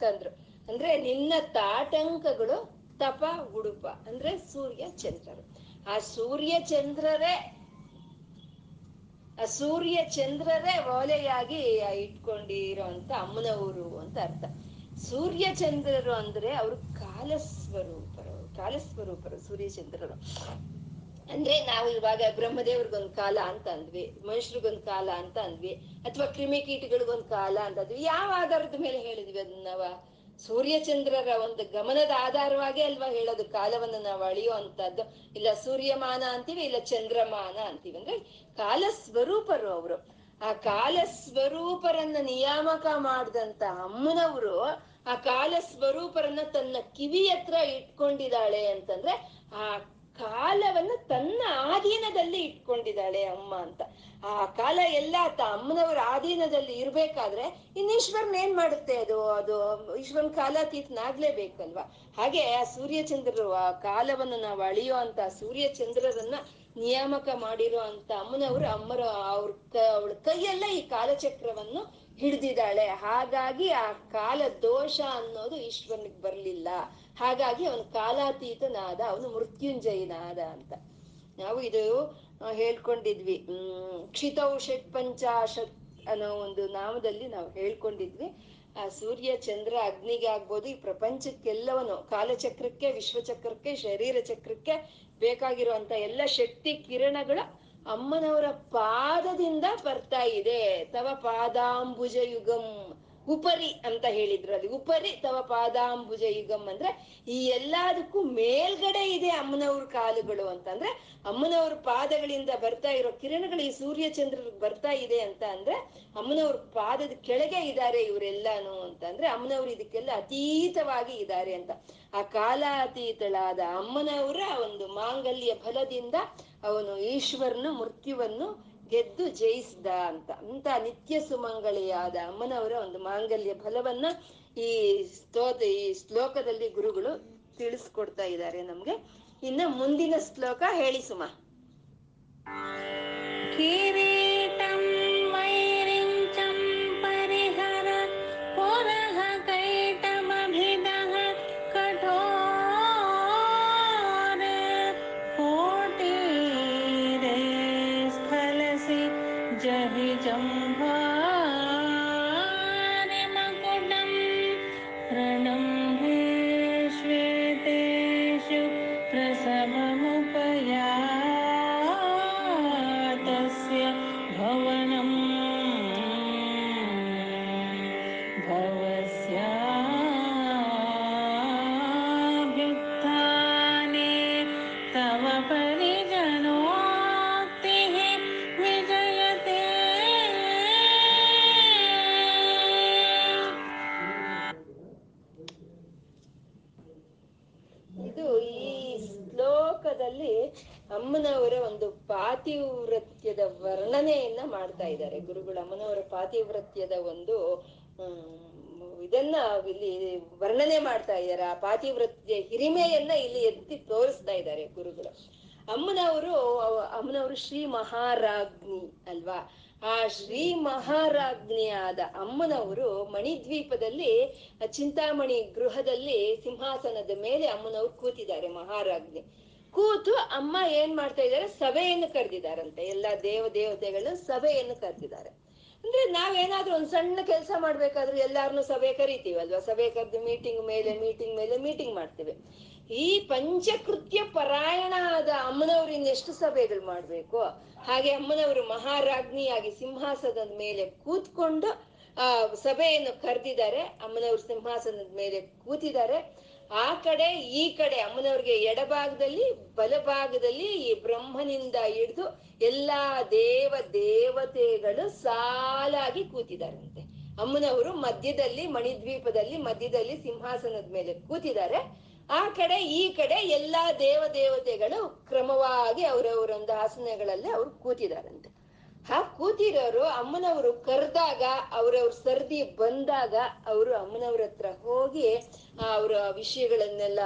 ತಂದ್ರು ಅಂದ್ರೆ ನಿನ್ನ ತಾಟಂಕಗಳು ತಪ ಉಡುಪ ಅಂದ್ರೆ ಸೂರ್ಯ ಚಂದ್ರರು. ಆ ಸೂರ್ಯ ಚಂದ್ರರೇ ಓಲೆಯಾಗಿ ಇಟ್ಕೊಂಡಿರೋಂಥ ಅಮ್ಮನವರು ಅಂತ ಅರ್ಥ. ಸೂರ್ಯಚಂದ್ರರು ಅಂದ್ರೆ ಅವರು ಕಾಲಸ್ವರೂಪರು, ಸೂರ್ಯಚಂದ್ರರು. ಅಂದ್ರೆ ನಾವು ಇವಾಗ ಬ್ರಹ್ಮದೇವ್ರಿಗೊಂದ್ ಕಾಲ ಅಂತ ಅಂದ್ವಿ, ಮನುಷ್ಯರಿಗೊಂದ್ ಕಾಲ ಅಂತ ಅಂದ್ವಿ, ಅಥವಾ ಕ್ರಿಮಿಕೀಟಗಳಿಗೊಂದ್ ಕಾಲ ಅಂತ ಅಂದ್ವಿ. ಯಾವ ಆಧಾರದ ಮೇಲೆ ಹೇಳಿದ್ವಿ ಅದನ್ನ? ನಾವ ಸೂರ್ಯಚಂದ್ರರ ಒಂದು ಗಮನದ ಆಧಾರವಾಗಿ ಅಲ್ವಾ ಹೇಳೋದು ಕಾಲವನ್ನು ನಾವು ಅಳಿಯೋ ಅಂತದ್ದು. ಇಲ್ಲ ಸೂರ್ಯಮಾನ ಅಂತೀವಿ, ಇಲ್ಲ ಚಂದ್ರಮಾನ ಅಂತೀವಿ. ಅಂದ್ರೆ ಕಾಲ ಸ್ವರೂಪರು ಅವರು. ಆ ಕಾಲ ಸ್ವರೂಪರನ್ನ ನಿಯಾಮಕ ಮಾಡಿದಂತ ಅಮ್ಮನವರು ಆ ಕಾಲ ಸ್ವರೂಪರನ್ನ ತನ್ನ ಕಿವಿ ಹತ್ರ ಇಟ್ಕೊಂಡಿದ್ದಾಳೆ ಅಂತಂದ್ರೆ ಆ ಕಾಲವನ್ನು ತನ್ನ ಆಧೀನದಲ್ಲಿ ಇಟ್ಕೊಂಡಿದ್ದಾಳೆ ಅಮ್ಮ ಅಂತ. ಆ ಕಾಲ ಎಲ್ಲ ಅಮ್ಮನವರ ಆಧೀನದಲ್ಲಿ ಇರ್ಬೇಕಾದ್ರೆ ಇನ್ನೀಶ್ವರನ್ ಏನ್ ಮಾಡುತ್ತೆ? ಅದು ಅದು ಈಶ್ವರನ್ ಕಾಲಾತೀತನಾಗ್ಲೇಬೇಕಲ್ವಾ. ಹಾಗೆ ಆ ಸೂರ್ಯಚಂದ್ರರು, ಆ ಕಾಲವನ್ನು ನಾವು ಅಳಿಯೋ ಅಂತ ಸೂರ್ಯಚಂದ್ರರನ್ನ ನಿಯಾಮಕ ಮಾಡಿರೋ ಅಂತ ಅಮ್ಮನವರು, ಅಮ್ಮರು ಅವ್ರ ಅವಳ ಕೈಯೆಲ್ಲ ಈ ಕಾಲಚಕ್ರವನ್ನು ಹಿಡಿದಿದ್ದಾಳೆ. ಹಾಗಾಗಿ ಆ ಕಾಲ ದೋಷ ಅನ್ನೋದು ಈಶ್ವರನಿಗೆ ಬರ್ಲಿಲ್ಲ. ಹಾಗಾಗಿ ಅವನು ಕಾಲಾತೀತನಾದ, ಅವನು ಮೃತ್ಯುಂಜಯನಾದ ಅಂತ ನಾವು ಇದು ಹೇಳ್ಕೊಂಡಿದ್ವಿ. ಕ್ಷಿತೌ ಷಟ್ ಪಂಚಾಶತ್ ಅನ್ನೋ ಒಂದು ನಾಮದಲ್ಲಿ ನಾವು ಹೇಳ್ಕೊಂಡಿದ್ವಿ. ಆ ಸೂರ್ಯ ಚಂದ್ರ ಅಗ್ನಿಗೆ ಆಗ್ಬೋದು, ಈ ಪ್ರಪಂಚಕ್ಕೆಲ್ಲವನು, ಕಾಲಚಕ್ರಕ್ಕೆ, ವಿಶ್ವಚಕ್ರಕ್ಕೆ, ಶರೀರ ಚಕ್ರಕ್ಕೆ ಬೇಕಾಗಿರುವಂತ ಎಲ್ಲ ಶಕ್ತಿ ಕಿರಣಗಳ ಅಮ್ಮನವರ ಪಾದದಿಂದ ಬರ್ತಾ ಇದೆ. ತವ ಪಾದಾಂಬುಜ ಯುಗಂ ಉಪರಿ ಅಂತ ಹೇಳಿದ್ರು. ಅಲ್ಲಿ ಉಪರಿ ತವ ಪಾದಾಂಬುಜ ಯುಗಂ ಅಂದ್ರೆ ಈ ಎಲ್ಲದಕ್ಕೂ ಮೇಲ್ಗಡೆ ಇದೆ ಅಮ್ಮನವ್ರ ಕಾಲುಗಳು ಅಂತಂದ್ರೆ, ಅಮ್ಮನವ್ರ ಪಾದಗಳಿಂದ ಬರ್ತಾ ಇರೋ ಕಿರಣಗಳು ಈ ಸೂರ್ಯಚಂದ್ರರಿಗೆ ಬರ್ತಾ ಇದೆ ಅಂತ ಅಂದ್ರೆ ಅಮ್ಮನವ್ರ ಪಾದದ ಕೆಳಗೆ ಇದ್ದಾರೆ ಇವರೆಲ್ಲಾನು ಅಂತಂದ್ರೆ ಅಮ್ಮನವ್ರು ಇದಕ್ಕೆಲ್ಲ ಅತೀತವಾಗಿ ಇದ್ದಾರೆ ಅಂತ. ಆ ಕಾಲಾತೀತಳಾದ ಅಮ್ಮನವರ ಒಂದು ಮಾಂಗಲ್ಯ ಫಲದಿಂದ ಅವನು ಈಶ್ವರನು ಮೃತ್ಯುವನ್ನು ಗೆದ್ದು ಜಯಿಸಿದ ಅಂತ. ಅಂತ ನಿತ್ಯ ಸುಮಂಗಳೆಯಾದ ಅಮ್ಮನವರ ಒಂದು ಮಾಂಗಲ್ಯ ಫಲವನ್ನ ಈ ಶ್ಲೋಕದಲ್ಲಿ ಗುರುಗಳು ತಿಳಿಸ್ಕೊಡ್ತಾ ಇದ್ದಾರೆ ನಮ್ಗೆ. ಇನ್ನ ಮುಂದಿನ ಶ್ಲೋಕ ಹೇಳಿ ಸುಮ. ಅಮ್ಮನವರ ಒಂದು ಪಾತಿವ್ರತ್ಯದ ವರ್ಣನೆಯನ್ನ ಮಾಡ್ತಾ ಇದ್ದಾರೆ ಗುರುಗಳು. ಅಮ್ಮನವರ ಪಾತಿವ್ರತ್ಯದ ಒಂದು ಇದನ್ನ ಇಲ್ಲಿ ವರ್ಣನೆ ಮಾಡ್ತಾ ಇದ್ದಾರೆ. ಆ ಪಾತಿವ್ರತ್ಯ ಹಿರಿಮೆಯನ್ನ ಇಲ್ಲಿ ಎತ್ತಿ ತೋರಿಸ್ತಾ ಇದ್ದಾರೆ ಗುರುಗಳು. ಅಮ್ಮನವರು ಶ್ರೀ ಮಹಾರಾಜ್ಞಿ ಅಲ್ವಾ. ಆ ಶ್ರೀ ಮಹಾರಾಜ್ಞಿಯಾದ ಅಮ್ಮನವರು ಮಣಿದ್ವೀಪದಲ್ಲಿ ಚಿಂತಾಮಣಿ ಗೃಹದಲ್ಲಿ ಸಿಂಹಾಸನದ ಮೇಲೆ ಅಮ್ಮನವರು ಕೂತಿದ್ದಾರೆ ಮಹಾರಾಜ್ಞಿ. ಕೂತು ಅಮ್ಮ ಏನ್ ಮಾಡ್ತಾ ಇದ್ದಾರೆ? ಸಭೆಯನ್ನು ಕರೆದಿದ್ದಾರಂತೆ. ಎಲ್ಲಾ ದೇವತೆಗಳು ಸಭೆಯನ್ನು ಕರೆದಿದ್ದಾರೆ. ಅಂದ್ರೆ ನಾವೇನಾದ್ರೂ ಒಂದ್ ಸಣ್ಣ ಕೆಲಸ ಮಾಡ್ಬೇಕಾದ್ರೂ ಎಲ್ಲಾರನ್ನು ಸಭೆ ಕರಿತೀವಲ್ವಾ. ಸಭೆ ಕರೆದು ಮೀಟಿಂಗ್ ಮೇಲೆ ಮಾಡ್ತೀವಿ. ಈ ಪಂಚಕೃತ್ಯ ಪರಾಯಣಾದ ಅಮ್ಮನವ್ರಿಂದ ಎಷ್ಟು ಸಭೆಗಳು ಮಾಡ್ಬೇಕು. ಹಾಗೆ ಅಮ್ಮನವರು ಮಹಾರಾಜ್ಞಿಯಾಗಿ ಸಿಂಹಾಸನದ ಮೇಲೆ ಕೂತ್ಕೊಂಡು ಆ ಸಭೆಯನ್ನು ಕರೆದಿದ್ದಾರೆ. ಅಮ್ಮನವ್ರು ಸಿಂಹಾಸನದ ಮೇಲೆ ಕೂತಿದ್ದಾರೆ. ಆ ಕಡೆ ಈ ಕಡೆ ಅಮ್ಮನವ್ರಿಗೆ ಎಡಭಾಗದಲ್ಲಿ ಬಲಭಾಗದಲ್ಲಿ ಈ ಬ್ರಹ್ಮನಿಂದ ಹಿಡಿದು ಎಲ್ಲಾ ದೇವತೆಗಳು ಸಾಲಾಗಿ ಕೂತಿದಾರಂತೆ. ಅಮ್ಮನವರು ಮಧ್ಯದಲ್ಲಿ ಮಣಿದ್ವೀಪದಲ್ಲಿ ಮಧ್ಯದಲ್ಲಿ ಸಿಂಹಾಸನದ ಮೇಲೆ ಕೂತಿದ್ದಾರೆ. ಆ ಕಡೆ ಈ ಕಡೆ ಎಲ್ಲಾ ದೇವತೆಗಳು ಕ್ರಮವಾಗಿ ಅವರವರೊಂದು ಆಸನಗಳಲ್ಲಿ ಅವ್ರು ಕೂತಿದಾರಂತೆ. ಆ ಕೂತಿರೋರು ಅಮ್ಮನವರು ಕರೆದಾಗ, ಅವ್ರವ್ರ ಸರ್ದಿ ಬಂದಾಗ ಅವರು ಅಮ್ಮನವ್ರ ಹತ್ರ ಹೋಗಿ ಅವರ ವಿಷಯಗಳನ್ನೆಲ್ಲ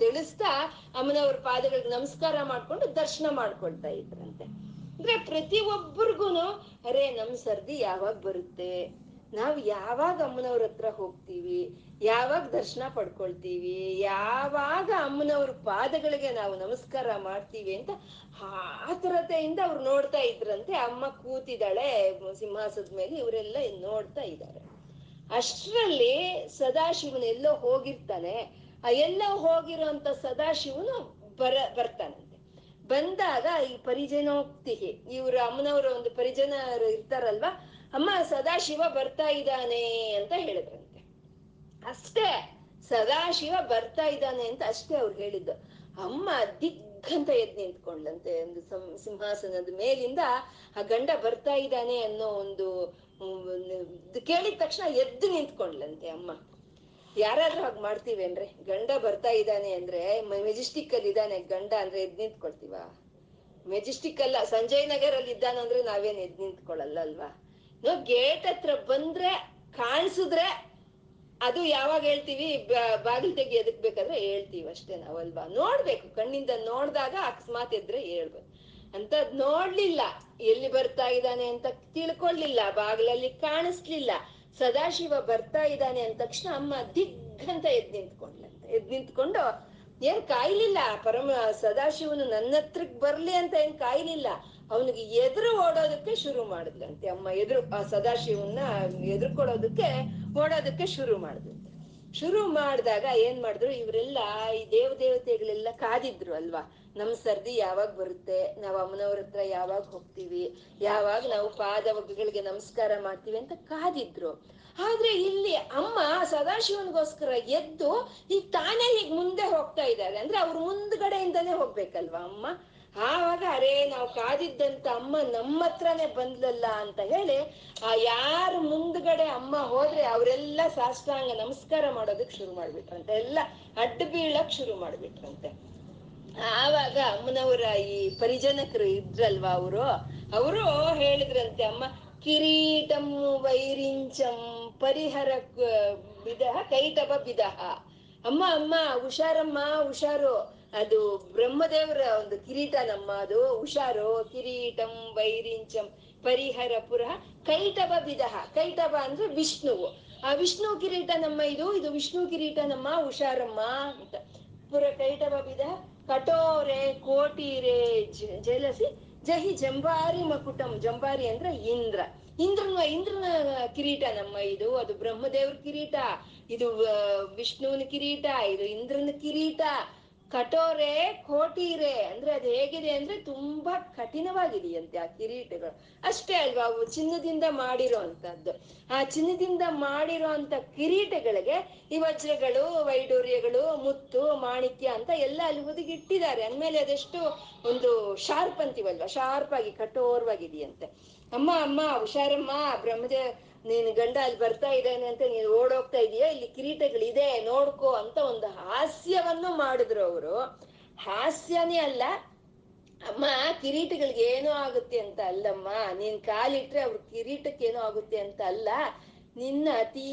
ತಿಳಿಸ್ತಾ ಅಮ್ಮನವ್ರ ಪಾದಗಳಿಗೆ ನಮಸ್ಕಾರ ಮಾಡ್ಕೊಂಡು ದರ್ಶನ ಮಾಡ್ಕೊಳ್ತಾ ಇದ್ರಂತೆ. ಅಂದ್ರೆ ಪ್ರತಿ ಒಬ್ಬರಿಗೂನು ಅರೆ ನಮ್ ಸರ್ದಿ ಯಾವಾಗ ಬರುತ್ತೆ, ನಾವು ಯಾವಾಗ ಅಮ್ಮನವ್ರ ಹತ್ರ ಹೋಗ್ತೀವಿ, ಯಾವಾಗ ದರ್ಶನ ಪಡ್ಕೊಳ್ತೀವಿ, ಯಾವಾಗ ಅಮ್ಮನವ್ರ ಪಾದಗಳಿಗೆ ನಾವು ನಮಸ್ಕಾರ ಮಾಡ್ತೀವಿ ಅಂತ ಆತುರತೆಯಿಂದ ಅವ್ರು ನೋಡ್ತಾ ಇದ್ರಂತೆ. ಅಮ್ಮ ಕೂತಿದ್ದಾಳೆ ಸಿಂಹಾಸದ ಮೇಲೆ, ಇವರೆಲ್ಲ ನೋಡ್ತಾ ಇದ್ದಾರೆ. ಅಷ್ಟರಲ್ಲಿ ಸದಾಶಿವನ ಎಲ್ಲೋ ಹೋಗಿರ್ತಾನೆ. ಆ ಎಲ್ಲೋ ಹೋಗಿರೋ ಅಂತ ಸದಾಶಿವನು ಬರ್ತಾನಂತೆ. ಬಂದಾಗ ಈ ಪರಿಜನೋಕ್ತಿ, ಇವ್ರ ಅಮ್ಮನವ್ರ ಒಂದು ಪರಿಜನರು ಇರ್ತಾರಲ್ವಾ, ಅಮ್ಮ ಸದಾಶಿವ ಬರ್ತಾ ಇದ್ದಾನೆ ಅಂತ ಹೇಳಿದ್ರಂತೆ. ಅಷ್ಟೇ, ಸದಾಶಿವ ಬರ್ತಾ ಇದ್ದಾನೆ ಅಂತ ಅಷ್ಟೇ ಅವ್ರು ಹೇಳಿದ್ದು. ಅಮ್ಮ ದಿಗ್ಗಂತ ಎದ್ ನಿಂತ್ಕೊಂಡ್ಲಂತೆ ಒಂದು ಸಿಂಹಾಸನದ ಮೇಲಿಂದ. ಆ ಗಂಡ ಬರ್ತಾ ಇದ್ದಾನೆ ಅನ್ನೋ ಒಂದು ಕೇಳಿದ ತಕ್ಷಣ ಎದ್ದು ನಿಂತ್ಕೊಂಡ್ಲಂತೆ ಅಮ್ಮ. ಯಾರಾದ್ರೂ ಹಾಗೆ ಮಾಡ್ತೀವೇನ್ರಿ? ಗಂಡ ಬರ್ತಾ ಇದ್ದಾನೆ ಅಂದ್ರೆ ಮೆಜೆಸ್ಟಿಕ್ ಅಲ್ಲಿ ಇದ್ದಾನೆ ಗಂಡ ಅಂದ್ರೆ ಎದ್ ನಿಂತ್ಕೊಳ್ತೀವ? ಮೆಜೆಸ್ಟಿಕ್ ಅಲ್ಲ, ಸಂಜಯ್ ನಗರ್ ಅಲ್ಲಿ ಇದ್ದಾನ ಅಂದ್ರೆ ನಾವೇನ್ ಎದ್ ನಿಂತ್ಕೊಳ್ಳಲ್ಲ ಅಲ್ವಾ? ನೋ, ಗೇಟ್ ಹತ್ರ ಬಂದ್ರೆ ಕಾಣಿಸಿದ್ರೆ ಅದು ಯಾವಾಗ ಹೇಳ್ತೀವಿ, ಬಾಗಿಲು ತೆಗಿ ಎದಕ್ ಬೇಕಾದ್ರೆ ಹೇಳ್ತೀವಿ ಅಷ್ಟೇ ನಾವಲ್ವಾ. ನೋಡ್ಬೇಕು, ಕಣ್ಣಿಂದ ನೋಡ್ದಾಗ ಅಕಸ್ಮಾತ್ ಎದ್ರೆ ಹೇಳ್ಬೇಕು ಅಂತ. ನೋಡ್ಲಿಲ್ಲ, ಎಲ್ಲಿ ಬರ್ತಾ ಇದ್ದಾನೆ ಅಂತ ತಿಳ್ಕೊಳ್ಲಿಲ್ಲ, ಬಾಗಿಲಲ್ಲಿ ಕಾಣಿಸ್ಲಿಲ್ಲ, ಸದಾಶಿವ ಬರ್ತಾ ಇದ್ದಾನೆ ಅಂದ ತಕ್ಷಣ ಅಮ್ಮ ದಿಗ್ಗಂತ ಎದ್ ನಿಂತ್ಕೊಂಡ್ಲಂತೆ. ಎದ್ ನಿಂತ್ಕೊಂಡು ಏನ್ ಕಾಯ್ಲಿಲ್ಲ, ಪರಮ ಸದಾಶಿವನು ನನ್ನ ಹತ್ರಕ್ ಬರ್ಲಿ ಅಂತ ಏನ್ ಕಾಯ್ಲಿಲ್ಲ, ಅವನಿಗೆ ಎದುರು ಓಡೋದಕ್ಕೆ ಶುರು ಮಾಡಿದ್ಲಂತೆ ಅಮ್ಮ. ಎದುರು ಆ ಸದಾಶಿವನ್ನ ಎದುರ್ಕೊಡೋದಕ್ಕೆ ಓಡೋದಕ್ಕೆ ಶುರು ಮಾಡಿದ್ಲಂತೆ. ಶುರು ಮಾಡಿದಾಗ ಏನ್ ಮಾಡಿದ್ರು, ಇವರೆಲ್ಲ ಈ ದೇವತೆಗಳೆಲ್ಲ ಕಾದಿದ್ರು ಅಲ್ವಾ, ನಮ್ ಸರ್ದಿ ಯಾವಾಗ ಬರುತ್ತೆ, ನಾವ್ ಅಮ್ಮನವ್ರ ಹತ್ರ ಯಾವಾಗ ಹೋಗ್ತೀವಿ, ಯಾವಾಗ ನಾವು ಪಾದಗಳಿಗೆ ನಮಸ್ಕಾರ ಮಾಡ್ತೀವಿ ಅಂತ ಕಾದಿದ್ರು. ಆದ್ರೆ ಇಲ್ಲಿ ಅಮ್ಮ ಸದಾಶಿವನಿಗೋಸ್ಕರ ಎದ್ದು ಈಗ ತಾನೇ ಈಗ ಮುಂದೆ ಹೋಗ್ತಾ ಇದ್ದಾರೆ ಅಂದ್ರೆ ಅವ್ರ ಮುಂದ್ಗಡೆಯಿಂದಾನೇ ಹೋಗ್ಬೇಕಲ್ವಾ ಅಮ್ಮ. ಆವಾಗ ಅರೇ ನಾವು ಕಾದಿದ್ದಂತ ಅಮ್ಮ ನಮ್ಮ ಹತ್ರನೇ ಬಂದ್ಲಲ್ಲ ಅಂತ ಹೇಳಿ ಆ ಯಾರು ಮುಂದ್ಗಡೆ ಅಮ್ಮ ಹೋದ್ರೆ ಅವರೆಲ್ಲ ಸಾಷ್ಟಾಂಗ ನಮಸ್ಕಾರ ಮಾಡೋದಕ್ ಶುರು ಮಾಡ್ಬಿಟ್ರಂತೆ, ಎಲ್ಲ ಅಡ್ಡ ಬೀಳಕ್ ಶುರು ಮಾಡ್ಬಿಟ್ರಂತೆ. ಆವಾಗ ಅಮ್ಮನವರ ಈ ಪರಿಜನಕರು ಇದ್ರಲ್ವಾ ಅವರು, ಅವರು ಹೇಳಿದ್ರಂತೆ, ಅಮ್ಮ ಕಿರೀಟಂ ವೈರಿಂಚಂ ಪರಿಹರ ಬಿದಹ ಕೈಟಬ ಬಿದಹ. ಅಮ್ಮ ಅಮ್ಮ ಹುಷಾರಮ್ಮ ಹುಷಾರು, ಅದು ಬ್ರಹ್ಮದೇವರ ಒಂದು ಕಿರೀಟ ನಮ್ಮ, ಅದು ಹುಷಾರು. ಕಿರೀಟಂ ವೈರಿಂಚಂ ಪರಿಹರ ಪುರಃ ಕೈಟಬ ಬಿದಹ. ಕೈಟಬ ಅಂದ್ರೆ ವಿಷ್ಣುವು, ಆ ವಿಷ್ಣು ಕಿರೀಟ ನಮ್ಮ, ಇದು ವಿಷ್ಣು ಕಿರೀಟ ನಮ್ಮ ಹುಷಾರಮ್ಮ ಅಂತ. ಪುರ ಕೈಟಬ ಬಿದಹ ಕಟೋರೆ ಕೋಟಿರೆ ಜಲಸಿ ಜಹಿ ಜಂಬಾರಿ ಮಕುಟಂ. ಜಂಬಾರಿ ಅಂದ್ರೆ ಇಂದ್ರ, ಇಂದ್ರನ ಕಿರೀಟ ನಮ್ಮ, ಅದು ಬ್ರಹ್ಮದೇವ್ರ ಕಿರೀಟ, ಇದು ವಿಷ್ಣುವಿನ ಕಿರೀಟ, ಇದು ಇಂದ್ರನ ಕಿರೀಟ. ಕಟೋರೆ ಕೋಟಿರೆ ಅಂದ್ರೆ ಅದು ಹೇಗಿದೆ ಅಂದ್ರೆ ತುಂಬಾ ಕಠಿಣವಾಗಿದೆಯಂತೆ ಆ ಕಿರೀಟಗಳು. ಅಷ್ಟೇ ಅಲ್ವಾ, ಅವು ಚಿನ್ನದಿಂದ ಮಾಡಿರೋ ಅಂತದ್ದು. ಆ ಚಿನ್ನದಿಂದ ಮಾಡಿರೋ ಅಂತ ಕಿರೀಟಗಳಿಗೆ ಈ ವಜ್ರಗಳು, ವೈಡೂರ್ಯಗಳು, ಮುತ್ತು, ಮಾಣಿಕ್ಯ ಅಂತ ಎಲ್ಲ ಅಲ್ಲಿ ಹುದುಗಿಟ್ಟಿದ್ದಾರೆ. ಅಂದ್ಮೇಲೆ ಅದೆಷ್ಟು ಒಂದು ಶಾರ್ಪ್ ಅಂತೀವಲ್ವಾ, ಶಾರ್ಪ್ ಆಗಿ ಕಠೋರವಾಗಿದೆಯಂತೆ. ಅಮ್ಮ ಅಮ್ಮ ಹುಷಾರಮ್ಮ, ಬ್ರಹ್ಮದೇವ ನೀನ್ ಗಂಡ ಅಲ್ಲಿ ಬರ್ತಾ ಇದ್ದಾನೆ ಅಂತ ನೀನ್ ಓಡೋಗ್ತಾ ಇದೀಯ, ಇಲ್ಲಿ ಕಿರೀಟಗಳಿದೆ ನೋಡ್ಕೋ ಅಂತ ಒಂದು ಹಾಸ್ಯವನ್ನು ಮಾಡಿದ್ರು ಅವರು. ಹಾಸ್ಯನೇ ಅಲ್ಲ, ಅಮ್ಮ ಕಿರೀಟಗಳಿಗೆ ಏನೋ ಆಗುತ್ತೆ ಅಂತ ಅಲ್ಲಮ್ಮ, ನೀನ್ ಕಾಲಿಟ್ರೆ ಅವ್ರ ಕಿರೀಟಕ್ಕೆ ಏನೋ ಆಗುತ್ತೆ ಅಂತ ಅಲ್ಲ, ನಿನ್ನ ಅತೀ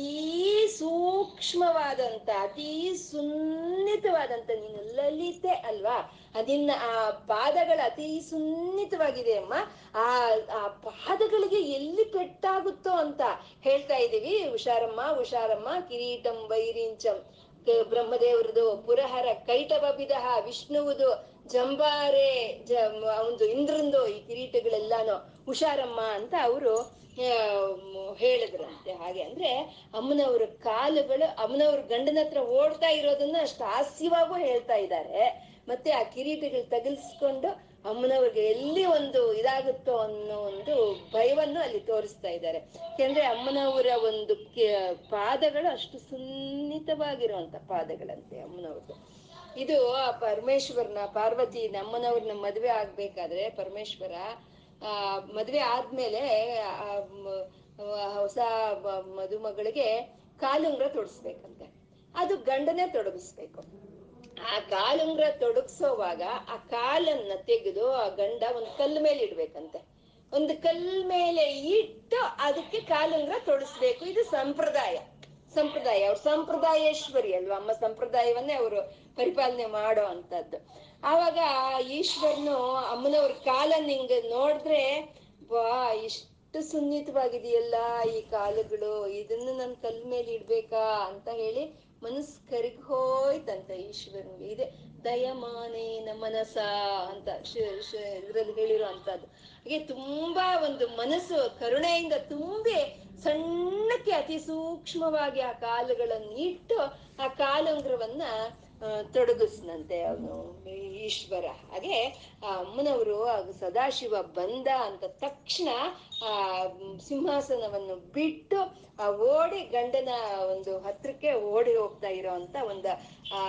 ಸೂಕ್ಷ್ಮವಾದಂತ ಅತೀ ಸುನ್ನಿತವಾದಂತ ನಿನ್ನ ಲಲಿತೆ ಅಲ್ವಾ, ಅದಿನ್ನ ಆ ಪಾದಗಳ ಅತೀ ಸುನ್ನಿತವಾಗಿದೆ ಅಮ್ಮ, ಆ ಪಾದಗಳಿಗೆ ಎಲ್ಲಿ ಪೆಟ್ಟಾಗುತ್ತೋ ಅಂತ ಹೇಳ್ತಾ ಇದೀವಿ. ಹುಷಾರಮ್ಮ ಹುಷಾರಮ್ಮ ಕಿರೀಟಂ ವೈರಿಂಚಂ ಬ್ರಹ್ಮದೇವ್ರದು, ಪುರಹರ ಕೈಟವ ಬಿದಹ ವಿಷ್ಣುವುದು, ಜಂಬಾರೆ ಒಂದು ಇಂದ್ರಂದು, ಈ ಕಿರೀಟಗಳೆಲ್ಲಾನು ಹುಷಾರಮ್ಮ ಅಂತ ಅವರು ಹೇಳಿದ್ರಂತೆ. ಹಾಗೆ ಅಂದ್ರೆ ಅಮ್ಮನವ್ರ ಕಾಲುಗಳು ಅಮ್ಮನವ್ರ ಗಂಡನ ಹತ್ರ ಓಡ್ತಾ ಇರೋದನ್ನ ಅಷ್ಟು ಹಾಸ್ಯವಾಗೂ ಹೇಳ್ತಾ ಇದ್ದಾರೆ. ಮತ್ತೆ ಆ ಕಿರೀಟಗಳು ತಗಲ್ಸ್ಕೊಂಡು ಅಮ್ಮನವ್ರಿಗೆ ಎಲ್ಲಿ ಒಂದು ಇದಾಗುತ್ತೋ ಅನ್ನೋ ಒಂದು ಭಯವನ್ನು ಅಲ್ಲಿ ತೋರಿಸ್ತಾ ಇದ್ದಾರೆ. ಯಾಕೆಂದ್ರೆ ಅಮ್ಮನವರ ಒಂದು ಪಾದಗಳು ಅಷ್ಟು ಸುನ್ನಿತವಾಗಿರುವಂತ ಪಾದಗಳಂತೆ ಅಮ್ಮನವ್ರದ್ದು. ಇದು ಪರಮೇಶ್ವರನ ಪಾರ್ವತಿ ನಮ್ಮನವ್ರನ್ನ ಮದುವೆ ಆಗ್ಬೇಕಾದ್ರೆ ಪರಮೇಶ್ವರ ಮದುವೆ ಆದ್ಮೇಲೆ ಹೊಸ ಮದುಮಗಳಿಗೆ ಕಾಲುಂಗ್ರ ತೊಡಗಿಸ್ಬೇಕಂತೆ. ಅದು ಗಂಡನೇ ತೊಡಗಿಸ್ಬೇಕು. ಆ ಕಾಲುಂಗ್ರ ತೊಡಗಿಸೋವಾಗ ಆ ಕಾಲನ್ನ ತೆಗೆದು ಆ ಗಂಡ ಒಂದು ಕಲ್ಲು ಮೇಲೆ ಇಡ್ಬೇಕಂತೆ. ಒಂದು ಕಲ್ಲು ಮೇಲೆ ಇಟ್ಟು ಅದಕ್ಕೆ ಕಾಲುಂಗ್ರ ತೊಡಗಿಸ್ಬೇಕು. ಇದು ಸಂಪ್ರದಾಯ ಅವ್ರ ಸಂಪ್ರದಾಯೇಶ್ವರಿ ಅಲ್ವಾ ಅಮ್ಮ, ಸಂಪ್ರದಾಯವನ್ನೇ ಅವರು ಪರಿಪಾಲನೆ ಮಾಡೋ ಅಂತದ್ದು. ಆವಾಗ ಈಶ್ವರನು ಅಮ್ಮನವ್ರ ಕಾಲನ್ನ ಹಿಂಗ ನೋಡಿದ್ರೆ, ವಾ ಇಷ್ಟು ಸುನ್ನಿತವಾಗಿದೆಯಲ್ಲ ಈ ಕಾಲುಗಳು, ಇದನ್ನು ನನ್ನ ಕಲ್ ಮೇಲೆ ಇಡ್ಬೇಕಾ ಅಂತ ಹೇಳಿ ಮನಸ್ಸು ಕರಿಗ್ ಹೋಯ್ತಂತ ಈಶ್ವರನ್ಗೆ. ಇದೆ ದಯಮಾನೇನ ಮನಸ ಅಂತ ಇದ್ರಲ್ಲಿ ಹೇಳಿರೋ ಅಂತದ್ದು. ಹಾಗೆ ತುಂಬಾ ಒಂದು ಮನಸ್ಸು ಕರುಣೆಯಿಂದ ತುಂಬಿ ಸಣ್ಣಕ್ಕೆ ಅತಿ ಸೂಕ್ಷ್ಮವಾಗಿ ಆ ಕಾಲುಗಳನ್ನು ಇಟ್ಟು ಆ ಕಾಲುಂಗ್ರವನ್ನ ತೊಡಗಿಸ್ನಂತೆ ಅವನು ಈಶ್ವರ. ಹಾಗೆ ಆ ಅಮ್ಮನವರು ಸದಾಶಿವ ಬಂದ ಅಂತ ತಕ್ಷಣ ಆ ಸಿಂಹಾಸನವನ್ನು ಬಿಟ್ಟು ಆ ಓಡಿ ಗಂಡನ ಒಂದು ಹತ್ರಕ್ಕೆ ಓಡಿ ಹೋಗ್ತಾ ಇರೋ ಅಂತ ಒಂದು ಆ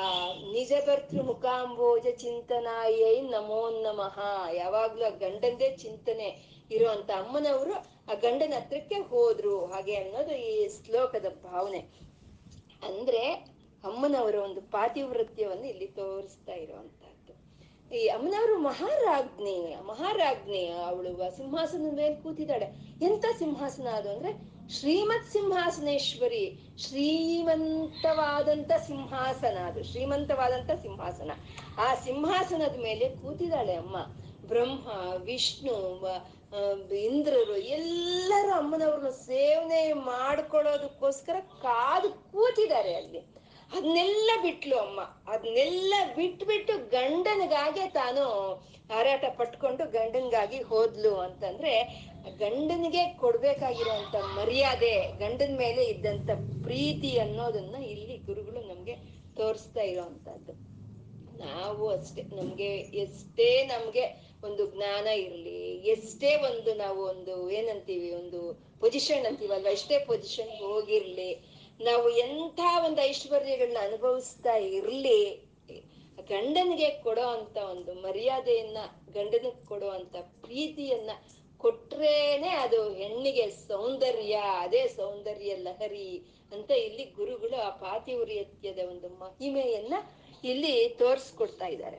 ನಿಜ ಭರ್ತೃ ಮುಖಾಂಬೋಜ ಚಿಂತನಾಯೈ ನಮೋ ನಮಃ, ಯಾವಾಗ್ಲೂ ಆ ಗಂಡಂದೇ ಚಿಂತನೆ ಇರುವಂತ ಅಮ್ಮನವರು ಆ ಗಂಡನ ಹತ್ರಕ್ಕೆ ಹೋದ್ರು ಹಾಗೆ ಅನ್ನೋದು ಈ ಶ್ಲೋಕದ ಭಾವನೆ. ಅಂದ್ರೆ ಅಮ್ಮನವರ ಒಂದು ಪಾತಿವೃತ್ಯವನ್ನು ಇಲ್ಲಿ ತೋರಿಸ್ತಾ ಇರುವಂತಹದ್ದು. ಈ ಅಮ್ಮನವರು ಮಹಾರಾಜ್ಞಿ ಅವಳು ಸಿಂಹಾಸನದ ಮೇಲೆ ಕೂತಿದ್ದಾಳೆ. ಎಂತ ಸಿಂಹಾಸನ ಅದು ಅಂದ್ರೆ ಶ್ರೀಮತ್ ಸಿಂಹಾಸನೇಶ್ವರಿ, ಶ್ರೀಮಂತವಾದಂತ ಸಿಂಹಾಸನ ಅದು, ಶ್ರೀಮಂತವಾದಂತ ಸಿಂಹಾಸನ. ಆ ಸಿಂಹಾಸನದ ಮೇಲೆ ಕೂತಿದ್ದಾಳೆ ಅಮ್ಮ. ಬ್ರಹ್ಮ, ವಿಷ್ಣು, ಇಂದ್ರರು ಎಲ್ಲರೂ ಅಮ್ಮನವ್ರನ್ನ ಸೇವನೆ ಮಾಡ್ಕೊಳ್ಳೋದಕ್ಕೋಸ್ಕರ ಕಾದು ಕೂತಿದ್ದಾರೆ ಅಲ್ಲಿ. ಅದನ್ನೆಲ್ಲ ಬಿಟ್ಲು ಅಮ್ಮ, ಅದನ್ನೆಲ್ಲ ಬಿಟ್ಬಿಟ್ಟು ಗಂಡನಿಗಾಗೆ ತಾನು ಹಾರಾಟ ಪಟ್ಕೊಂಡು ಗಂಡನಿಗಾಗಿ ಹೋದ್ಲು ಅಂತಂದ್ರೆ ಗಂಡನಿಗೆ ಕೊಡ್ಬೇಕಾಗಿರೋಂಥ ಮರ್ಯಾದೆ, ಗಂಡನ ಮೇಲೆ ಇದ್ದಂಥ ಪ್ರೀತಿ ಅನ್ನೋದನ್ನ ಇಲ್ಲಿ ಗುರುಗಳು ನಮ್ಗೆ ತೋರಿಸ್ತಾ ಇರೋವಂಥದ್ದು. ನಾವು ಅಷ್ಟೇ, ನಮ್ಗೆ ಎಷ್ಟೇ ನಮ್ಗೆ ಒಂದು ಜ್ಞಾನ ಇರಲಿ, ಎಷ್ಟೇ ಒಂದು ನಾವು ಒಂದು ಏನಂತೀವಿ ಒಂದು ಪೊಸಿಷನ್ ಅಂತೀವಲ್ವ, ಎಷ್ಟೇ ಪೊಸಿಷನ್ ಹೋಗಿರ್ಲಿ, ನಾವು ಎಂಥ ಒಂದು ಐಶ್ವರ್ಯಗಳನ್ನ ಅನುಭವಿಸ್ತಾ ಇರ್ಲಿ, ಗಂಡನಿಗೆ ಕೊಡೋ ಅಂತ ಒಂದು ಮರ್ಯಾದೆಯನ್ನ, ಗಂಡನಿಗೆ ಕೊಡೋ ಅಂತ ಪ್ರೀತಿಯನ್ನ ಕೊಟ್ರೇನೆ ಅದು ಹೆಣ್ಣಿಗೆ ಸೌಂದರ್ಯ, ಅದೇ ಸೌಂದರ್ಯ ಲಹರಿ ಅಂತ ಇಲ್ಲಿ ಗುರುಗಳು ಆ ಪಾತಿವ್ರತ್ಯದ ಒಂದು ಮಹಿಮೆಯನ್ನ ಇಲ್ಲಿ ತೋರಿಸ್ಕೊಡ್ತಾ ಇದ್ದಾರೆ.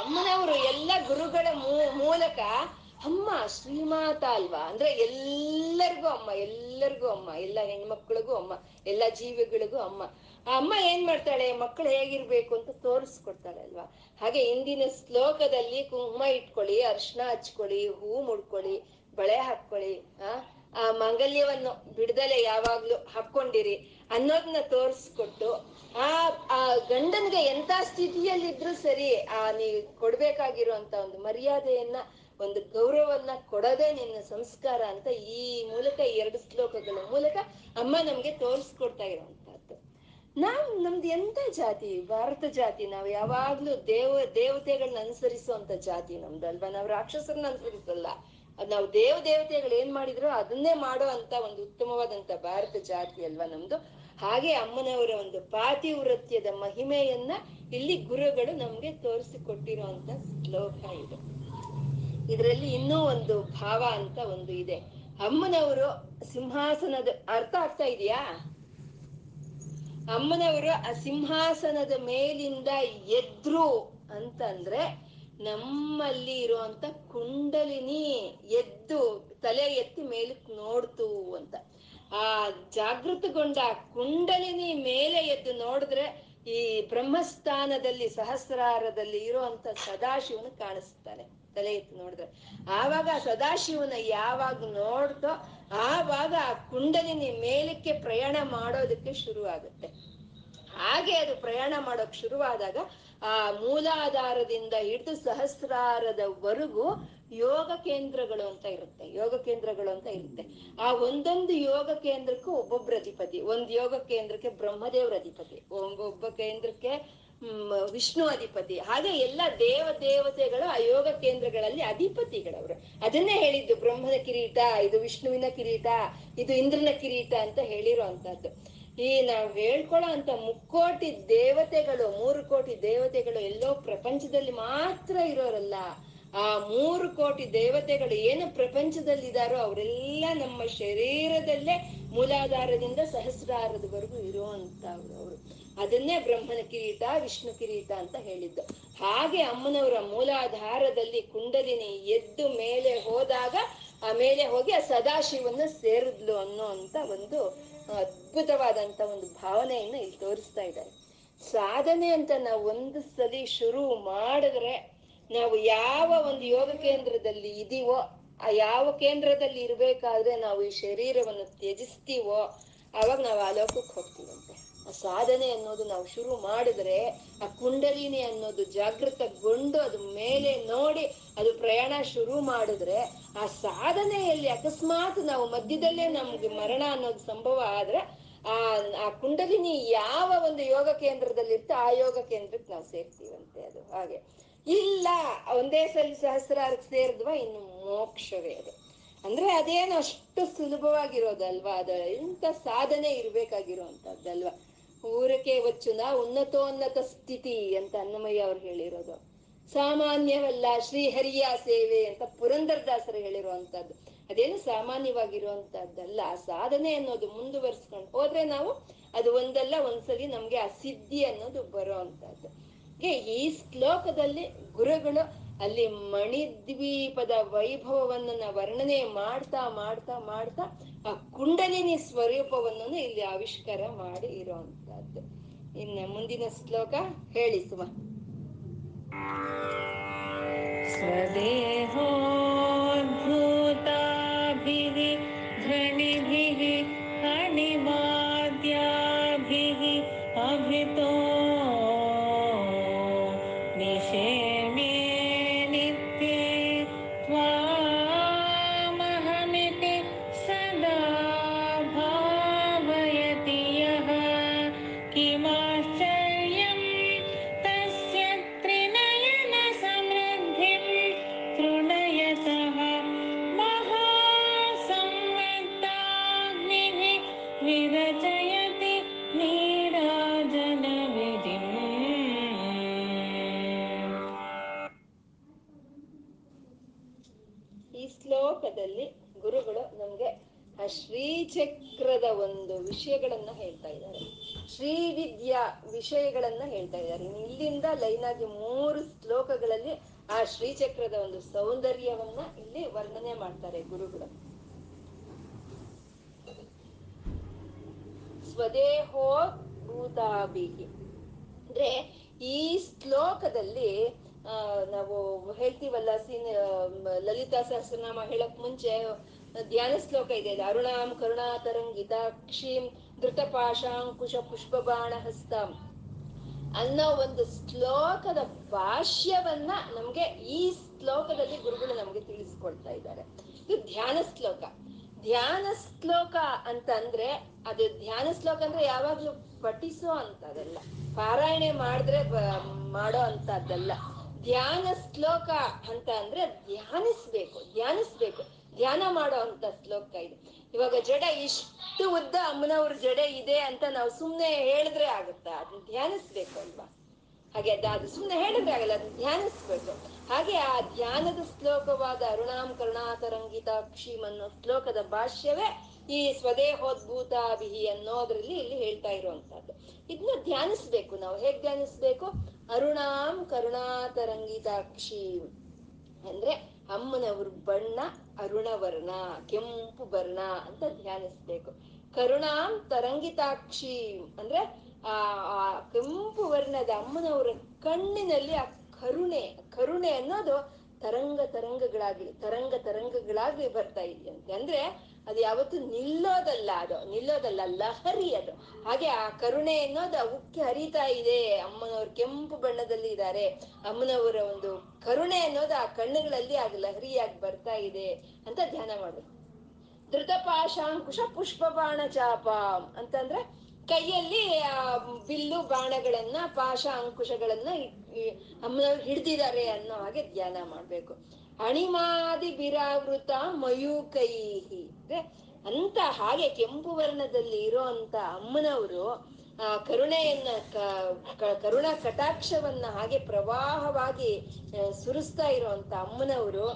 ಅಮ್ಮನವರು ಎಲ್ಲ ಗುರುಗಳ ಮೂಲಕ ಅಮ್ಮ ಶ್ರೀಮಾತ ಅಲ್ವಾ, ಅಂದ್ರೆ ಎಲ್ಲರಿಗೂ ಅಮ್ಮ, ಎಲ್ಲ ಹೆಣ್ಮಕ್ಳಿಗೂ ಅಮ್ಮ, ಎಲ್ಲ ಜೀವಿಗಳಿಗೂ ಅಮ್ಮ. ಆ ಅಮ್ಮ ಏನ್ ಮಾಡ್ತಾಳೆ, ಮಕ್ಕಳು ಹೇಗಿರ್ಬೇಕು ಅಂತ ತೋರಿಸ್ಕೊಡ್ತಾಳೆ ಅಲ್ವಾ. ಹಾಗೆ ಇಂದಿನ ಶ್ಲೋಕದಲ್ಲಿ ಕುಂಕುಮ ಇಟ್ಕೊಳ್ಳಿ, ಅರ್ಶನ ಹಚ್ಕೊಳ್ಳಿ, ಹೂ ಮುಡ್ಕೊಳ್ಳಿ, ಬಳೆ ಹಾಕೊಳ್ಳಿ, ಆ ಮಾಂಗಲ್ಯವನ್ನು ಬಿಡದಲೆ ಯಾವಾಗ್ಲೂ ಹಾಕೊಂಡಿರಿ ಅನ್ನೋದನ್ನ ತೋರಿಸ್ಕೊಟ್ಟು ಆ ಗಂಡನ್ಗೆ ಎಂತ ಸ್ಥಿತಿಯಲ್ಲಿದ್ರು ಸರಿ ನೀ ಕೊಡ್ಬೇಕಾಗಿರುವಂತ ಒಂದು ಮರ್ಯಾದೆಯನ್ನ, ಒಂದು ಗೌರವವನ್ನ ಕೊಡೋದೇ ನಿನ್ನ ಸಂಸ್ಕಾರ ಅಂತ ಈ ಮೂಲಕ, ಎರಡು ಶ್ಲೋಕಗಳ ಮೂಲಕ ಅಮ್ಮ ನಮ್ಗೆ ತೋರಿಸ್ಕೊಡ್ತಾ ಇರುವಂತಹದ್ದು. ನಮ್ದು ಎಂತ ಜಾತಿ, ಭಾರತ ಜಾತಿ, ನಾವು ಯಾವಾಗ್ಲೂ ದೇವತೆಗಳನ್ನ ಅನುಸರಿಸುವಂತ ಜಾತಿ ನಮ್ದು ಅಲ್ವಾ. ನಾವು ರಾಕ್ಷಸರನ್ನ ಅನುಸರಿಸಲ್ಲ, ನಾವು ದೇವತೆಗಳು ಏನ್ ಮಾಡಿದ್ರು ಅದನ್ನೇ ಮಾಡೋ ಅಂತ ಒಂದು ಉತ್ತಮವಾದಂತ ಭಾರತ ಜಾತಿ ಅಲ್ವಾ ನಮ್ದು. ಹಾಗೆ ಅಮ್ಮನವರ ಒಂದು ಪಾತಿವ್ರತ್ಯದ ಮಹಿಮೆಯನ್ನ ಇಲ್ಲಿ ಗುರುಗಳು ನಮ್ಗೆ ತೋರಿಸಿಕೊಟ್ಟಿರುವಂತ ಶ್ಲೋಕ ಇದು. ಇದರಲ್ಲಿ ಇನ್ನೂ ಒಂದು ಭಾವ ಅಂತ ಒಂದು ಇದೆ. ಅಮ್ಮನವರು ಸಿಂಹಾಸನದ, ಅರ್ಥ ಆಗ್ತಾ ಇದೆಯಾ? ಅಮ್ಮನವರು ಆ ಸಿಂಹಾಸನದ ಮೇಲಿಂದ ಎದ್ರು ಅಂತಂದ್ರೆ ನಮ್ಮಲ್ಲಿ ಇರುವಂತ ಕುಂಡಲಿನಿ ಎದ್ದು ತಲೆ ಎತ್ತಿ ಮೇಲಕ್ಕೆ ನೋಡ್ತು ಅಂತ. ಆ ಜಾಗೃತಗೊಂಡ ಕುಂಡಲಿನಿ ಮೇಲೆ ಎದ್ದು ನೋಡಿದ್ರೆ ಈ ಬ್ರಹ್ಮಸ್ಥಾನದಲ್ಲಿ ಸಹಸ್ರಾರದಲ್ಲಿ ಇರುವಂತ ಸದಾಶಿವನು ಕಾಣಿಸ್ತಾನೆ. ತಲೆ ಎತ್ತಿ ನೋಡಿದ್ರೆ ಆವಾಗ ಸದಾಶಿವನ ಯಾವಾಗ ನೋಡ್ತೋ ಆವಾಗ ಆ ಕುಂಡಲಿನಿ ಮೇಲಕ್ಕೆ ಪ್ರಯಾಣ ಮಾಡೋದಕ್ಕೆ ಶುರು ಆಗುತ್ತೆ. ಹಾಗೆ ಅದು ಪ್ರಯಾಣ ಮಾಡೋಕ್ ಶುರುವಾದಾಗ ಆ ಮೂಲಾಧಾರದಿಂದ ಹಿಡಿದು ಸಹಸ್ರಾರದವರೆಗೂ ಯೋಗ ಕೇಂದ್ರಗಳು ಅಂತ ಇರುತ್ತೆ, ಆ ಒಂದೊಂದು ಯೋಗ ಕೇಂದ್ರಕ್ಕೂ ಒಬ್ಬೊಬ್ರು ಅಧಿಪತಿ. ಒಂದು ಯೋಗ ಕೇಂದ್ರಕ್ಕೆ ಬ್ರಹ್ಮದೇವ್ರ ಅಧಿಪತಿ, ಒಬ್ಬ ಕೇಂದ್ರಕ್ಕೆ ವಿಷ್ಣು ಅಧಿಪತಿ, ಹಾಗೆ ಎಲ್ಲ ದೇವತೆಗಳು ಆ ಯೋಗ ಕೇಂದ್ರಗಳಲ್ಲಿ ಅಧಿಪತಿಗಳವ್ರು. ಅದನ್ನೇ ಹೇಳಿದ್ದು, ಬ್ರಹ್ಮನ ಕಿರೀಟ ಇದು, ವಿಷ್ಣುವಿನ ಕಿರೀಟ ಇದು, ಇಂದ್ರನ ಕಿರೀಟ ಅಂತ ಹೇಳಿರುವಂತಹದ್ದು. ಈ ನಾವು ಹೇಳ್ಕೊಳ್ಳೋ ಅಂತ 3 ಕೋಟಿ ದೇವತೆಗಳು, 3 ಕೋಟಿ ದೇವತೆಗಳು ಎಲ್ಲೋ ಪ್ರಪಂಚದಲ್ಲಿ ಮಾತ್ರ ಇರೋರಲ್ಲ. ಆ 3 ಕೋಟಿ ದೇವತೆಗಳು ಏನು ಪ್ರಪಂಚದಲ್ಲಿದ್ದಾರೋ ಅವರೆಲ್ಲ ನಮ್ಮ ಶರೀರದಲ್ಲೇ ಮೂಲಾಧಾರದಿಂದ ಸಹಸ್ರಾರದವರೆಗೂ ಇರುವಂತವ್ರು ಅವರು. ಅದನ್ನೇ ಬ್ರಹ್ಮನ ಕಿರೀಟ, ವಿಷ್ಣು ಕಿರೀಟ ಅಂತ ಹೇಳಿದ್ದು. ಹಾಗೆ ಅಮ್ಮನವರ ಮೂಲಾಧಾರದಲ್ಲಿ ಕುಂಡಲಿನಿ ಎದ್ದು ಮೇಲೆ ಹೋದಾಗ ಆಮೇಲೆ ಹೋಗಿ ಆ ಸದಾಶಿವನ್ನ ಸೇರಿದ್ಲು ಅನ್ನೋ ಅಂತ ಒಂದು ಅದ್ಭುತವಾದಂತ ಒಂದು ಭಾವನೆಯನ್ನ ಇಲ್ಲಿ ತೋರಿಸ್ತಾ ಇದ್ದಾರೆ. ಸಾಧನೆ ಅಂತ ನಾವು ಒಂದು ಸಲಿ ಶುರು ಮಾಡಿದ್ರೆ ನಾವು ಯಾವ ಒಂದು ಯೋಗ ಕೇಂದ್ರದಲ್ಲಿ ಇದೀವೋ, ಆ ಯಾವ ಕೇಂದ್ರದಲ್ಲಿ ಇರ್ಬೇಕಾದ್ರೆ ನಾವು ಈ ಶರೀರವನ್ನು ತ್ಯಜಿಸ್ತೀವೋ ಆವಾಗ ನಾವು ಆ ಲೋಕಕ್ಕೆ ಹೋಗ್ತೀವಂತೆ. ಆ ಸಾಧನೆ ಅನ್ನೋದು ನಾವು ಶುರು ಮಾಡಿದ್ರೆ ಆ ಕುಂಡಲಿನಿ ಅನ್ನೋದು ಜಾಗೃತಗೊಂಡು ಅದು ಮೇಲೆ ನೋಡಿ ಅದು ಪ್ರಯಾಣ ಶುರು ಮಾಡಿದ್ರೆ ಆ ಸಾಧನೆಯಲ್ಲಿ ಅಕಸ್ಮಾತ್ ನಾವು ಮಧ್ಯದಲ್ಲೇ ನಮ್ಗೆ ಮರಣ ಅನ್ನೋದು ಸಂಭವ ಆದ್ರೆ ಆ ಕುಂಡಲಿನಿ ಯಾವ ಒಂದು ಯೋಗ ಕೇಂದ್ರದಲ್ಲಿರ್ತೋ ಆ ಯೋಗ ಕೇಂದ್ರಕ್ಕೆ ನಾವು ಸೇರ್ತೀವಂತೆ. ಅದು ಹಾಗೆ ಇಲ್ಲ, ಒಂದೇ ಸಲ ಸಹಸ್ರಾರಕ್ಕೆ ಸೇರಿದ್ವಾ ಇನ್ನು ಮೋಕ್ಷವೇ ಅದು. ಅಂದ್ರೆ ಅದೇನು ಅಷ್ಟು ಸುಲಭವಾಗಿರೋದಲ್ವಾ, ಅದ ಇಂಥ ಸಾಧನೆ ಇರ್ಬೇಕಾಗಿರೋಂಥದ್ದಲ್ವಾ. ಊರಕ್ಕೆ ವಚ್ಚುನ ಉನ್ನತೋನ್ನತ ಸ್ಥಿತಿ ಅಂತ ಅನ್ನಮಯ್ಯ ಅವ್ರು ಹೇಳಿರೋದು ಸಾಮಾನ್ಯವಲ್ಲ, ಶ್ರೀಹರಿಯ ಸೇವೆ ಅಂತ ಪುರಂದರದಾಸರು ಹೇಳಿರುವಂತಹದ್ದು. ಅದೇನು ಸಾಮಾನ್ಯವಾಗಿರುವಂತಹದ್ದಲ್ಲ. ಆ ಸಾಧನೆ ಅನ್ನೋದು ಮುಂದುವರಿಸ್ಕೊಂಡು ಹೋದ್ರೆ ನಾವು ಅದು ಒಂದಲ್ಲ ಒಂದ್ಸಲಿ ನಮ್ಗೆ ಆ ಸಿದ್ಧಿ ಅನ್ನೋದು ಬರೋ ಅಂತಹದ್ದು. ಈ ಶ್ಲೋಕದಲ್ಲಿ ಗುರುಗಳು ಅಲ್ಲಿ ಮಣಿದ್ವೀಪದ ವೈಭವವನ್ನ ವರ್ಣನೆ ಮಾಡ್ತಾ ಮಾಡ್ತಾ ಮಾಡ್ತಾ ಆ ಕುಂಡಲಿನಿ ಸ್ವರೂಪವನ್ನು ಇಲ್ಲಿ ಆವಿಷ್ಕಾರ ಮಾಡಿ ಇರುವಂತಹದ್ದು. ಇನ್ನು ಮುಂದಿನ ಶ್ಲೋಕ ಹೇಳಿ ಸುಮ. ಗುರುಗಳು ನಮ್ಗೆ ಆ ಶ್ರೀಚಕ್ರದ ಒಂದು ವಿಷಯಗಳನ್ನ ಹೇಳ್ತಾ ಇದ್ದಾರೆ, ಶ್ರೀವಿದ್ಯಾ ವಿಷಯಗಳನ್ನ ಹೇಳ್ತಾ ಇದ್ದಾರೆ. ಇಲ್ಲಿಂದ ಲೈನ್ ಆಗಿ 3 ಶ್ಲೋಕಗಳಲ್ಲಿ ಆ ಶ್ರೀಚಕ್ರದ ಒಂದು ಸೌಂದರ್ಯವನ್ನ ಇಲ್ಲಿ ವರ್ಣನೆ ಮಾಡ್ತಾರೆ ಗುರುಗಳು. ಸ್ವದೇಹೋ ಭೂತಾಭಿಹಿ ಅಂದ್ರೆ ಈ ಶ್ಲೋಕದಲ್ಲಿ ನಾವು ಹೇಳ್ತೀವಲ್ಲ, ಲಲಿತಾ ಸಹಸ್ರನಾಮ ಹೇಳಕ್ ಮುಂಚೆ ಧ್ಯಾನ ಶ್ಲೋಕ ಇದೆ, ಅರುಣಾಂ ಕರುಣಾ ತರಂಗಿತಾಕ್ಷೀಂ ಧೃತ ಪಾಶಾಂಕುಶ ಪುಷ್ಪ ಬಾಣ ಹಸ್ತಾಂ ಅನ್ನೋ ಒಂದು ಶ್ಲೋಕದ ಭಾಷ್ಯವನ್ನ ನಮ್ಗೆ ಈ ಶ್ಲೋಕದಲ್ಲಿ ಗುರುಗಳು ನಮ್ಗೆ ತಿಳಿಸ್ಕೊಳ್ತಾ ಇದ್ದಾರೆ. ಇದು ಧ್ಯಾನ ಶ್ಲೋಕ. ಧ್ಯಾನ ಶ್ಲೋಕ ಅಂತ ಅಂದ್ರೆ ಅದು ಧ್ಯಾನ ಶ್ಲೋಕ ಅಂದ್ರೆ ಯಾವಾಗ್ಲೂ ಪಠಿಸೋ ಅಂತದಲ್ಲ, ಪಾರಾಯಣೆ ಮಾಡಿದ್ರೆ ಮಾಡೋ ಅಂತದ್ದಲ್ಲ. ಧ್ಯಾನ ಶ್ಲೋಕ ಅಂತ ಅಂದ್ರೆ ಧ್ಯಾನಿಸ್ಬೇಕು, ಧ್ಯಾನ ಮಾಡೋ ಅಂತ ಶ್ಲೋಕ ಇದು. ಇವಾಗ ಜಡ ಇಷ್ಟು ಉದ್ದ ಅಮ್ಮನವ್ರ ಜಡೆ ಇದೆ ಅಂತ ನಾವು ಸುಮ್ನೆ ಹೇಳಿದ್ರೆ ಆಗುತ್ತಾ? ಅದನ್ನ ಧ್ಯಾನಿಸ್ಬೇಕು ಅಲ್ವಾ. ಹಾಗೆ ಅದು ಸುಮ್ನೆ ಹೇಳಿದ್ರೆ ಆಗಲ್ಲ, ಅದನ್ನ ಧ್ಯಾನಿಸ್ಬೇಕು. ಹಾಗೆ ಆ ಧ್ಯಾನದ ಶ್ಲೋಕವಾದ ಅರುಣಾಂ ಕರುಣಾತರಂಗಿತಾಕ್ಷೀಮ್ ಅನ್ನೋ ಶ್ಲೋಕದ ಭಾಷ್ಯವೇ ಈ ಸ್ವದೇಹೋದ್ಭೂತಾಭಿಹಿ ಅನ್ನೋದ್ರಲ್ಲಿ ಇಲ್ಲಿ ಹೇಳ್ತಾ ಇರುವಂತಹದ್ದು. ಇದನ್ನ ಧ್ಯಾನಿಸ್ಬೇಕು ನಾವು. ಹೇಗ್ ಧ್ಯಾನಿಸ್ಬೇಕು? ಅರುಣಾಂ ಕರುಣಾತರಂಗಿತಾಕ್ಷೀಮ್ ಅಂದ್ರೆ ಅಮ್ಮನವ್ರ ಬಣ್ಣ ಅರುಣವರ್ಣ, ಕೆಂಪು ವರ್ಣ ಅಂತ ಧ್ಯಾನಿಸ್ಬೇಕು. ಕರುಣಾಂ ತರಂಗಿತಾಕ್ಷೀಮ್ ಅಂದ್ರೆ ಆ ಕೆಂಪು ವರ್ಣದ ಅಮ್ಮನವರ ಕಣ್ಣಿನಲ್ಲಿ ಆ ಕರುಣೆ ಅನ್ನೋದು ತರಂಗಗಳಾಗಿ ಬರ್ತಾ ಇದೆಯಂತೆ. ಅಂದ್ರೆ ಅದು ಯಾವತ್ತು ನಿಲ್ಲೋದಲ್ಲ, ಲಹರಿ ಅದು. ಹಾಗೆ ಆ ಕರುಣೆ ಅನ್ನೋದು ಉಕ್ಕಿ ಹರಿತಾ ಇದೆ. ಅಮ್ಮನವ್ರು ಕೆಂಪು ಬಣ್ಣದಲ್ಲಿ ಇದ್ದಾರೆ, ಅಮ್ಮನವರ ಒಂದು ಕರುಣೆ ಅನ್ನೋದು ಆ ಕಣ್ಣುಗಳಲ್ಲಿ ಆಗ ಲಹರಿಯಾಗಿ ಬರ್ತಾ ಇದೆ ಅಂತ ಧ್ಯಾನ ಮಾಡಬೇಕು. ಧೃತಪಾಶಾಂಕುಶ ಪುಷ್ಪ ಬಾಣ ಚಾಪ ಅಂತಂದ್ರೆ ಕೈಯಲ್ಲಿ ಆ ಬಿಲ್ಲು ಬಾಣಗಳನ್ನ, ಪಾಶ ಅಂಕುಶಗಳನ್ನ ಅಮ್ಮನವ್ರು ಹಿಡ್ದಿದ್ದಾರೆ ಅನ್ನೋ ಹಾಗೆ ಧ್ಯಾನ ಮಾಡ್ಬೇಕು. ಅಣಿಮಾದಿ ಬಿರಾವೃತ ಮಯೂಕೈಹಿ ಅಂದ್ರೆ ಅಂತ ಹಾಗೆ ಕೆಂಪು ವರ್ಣದಲ್ಲಿ ಇರೋ ಅಂತ ಅಮ್ಮನವರು ಆ ಕರುಣೆಯನ್ನ ಕರುಣಾ ಕಟಾಕ್ಷವನ್ನ ಹಾಗೆ ಪ್ರವಾಹವಾಗಿ ಸುರಿಸ್ತಾ ಇರೋಂತ ಅಮ್ಮನವರು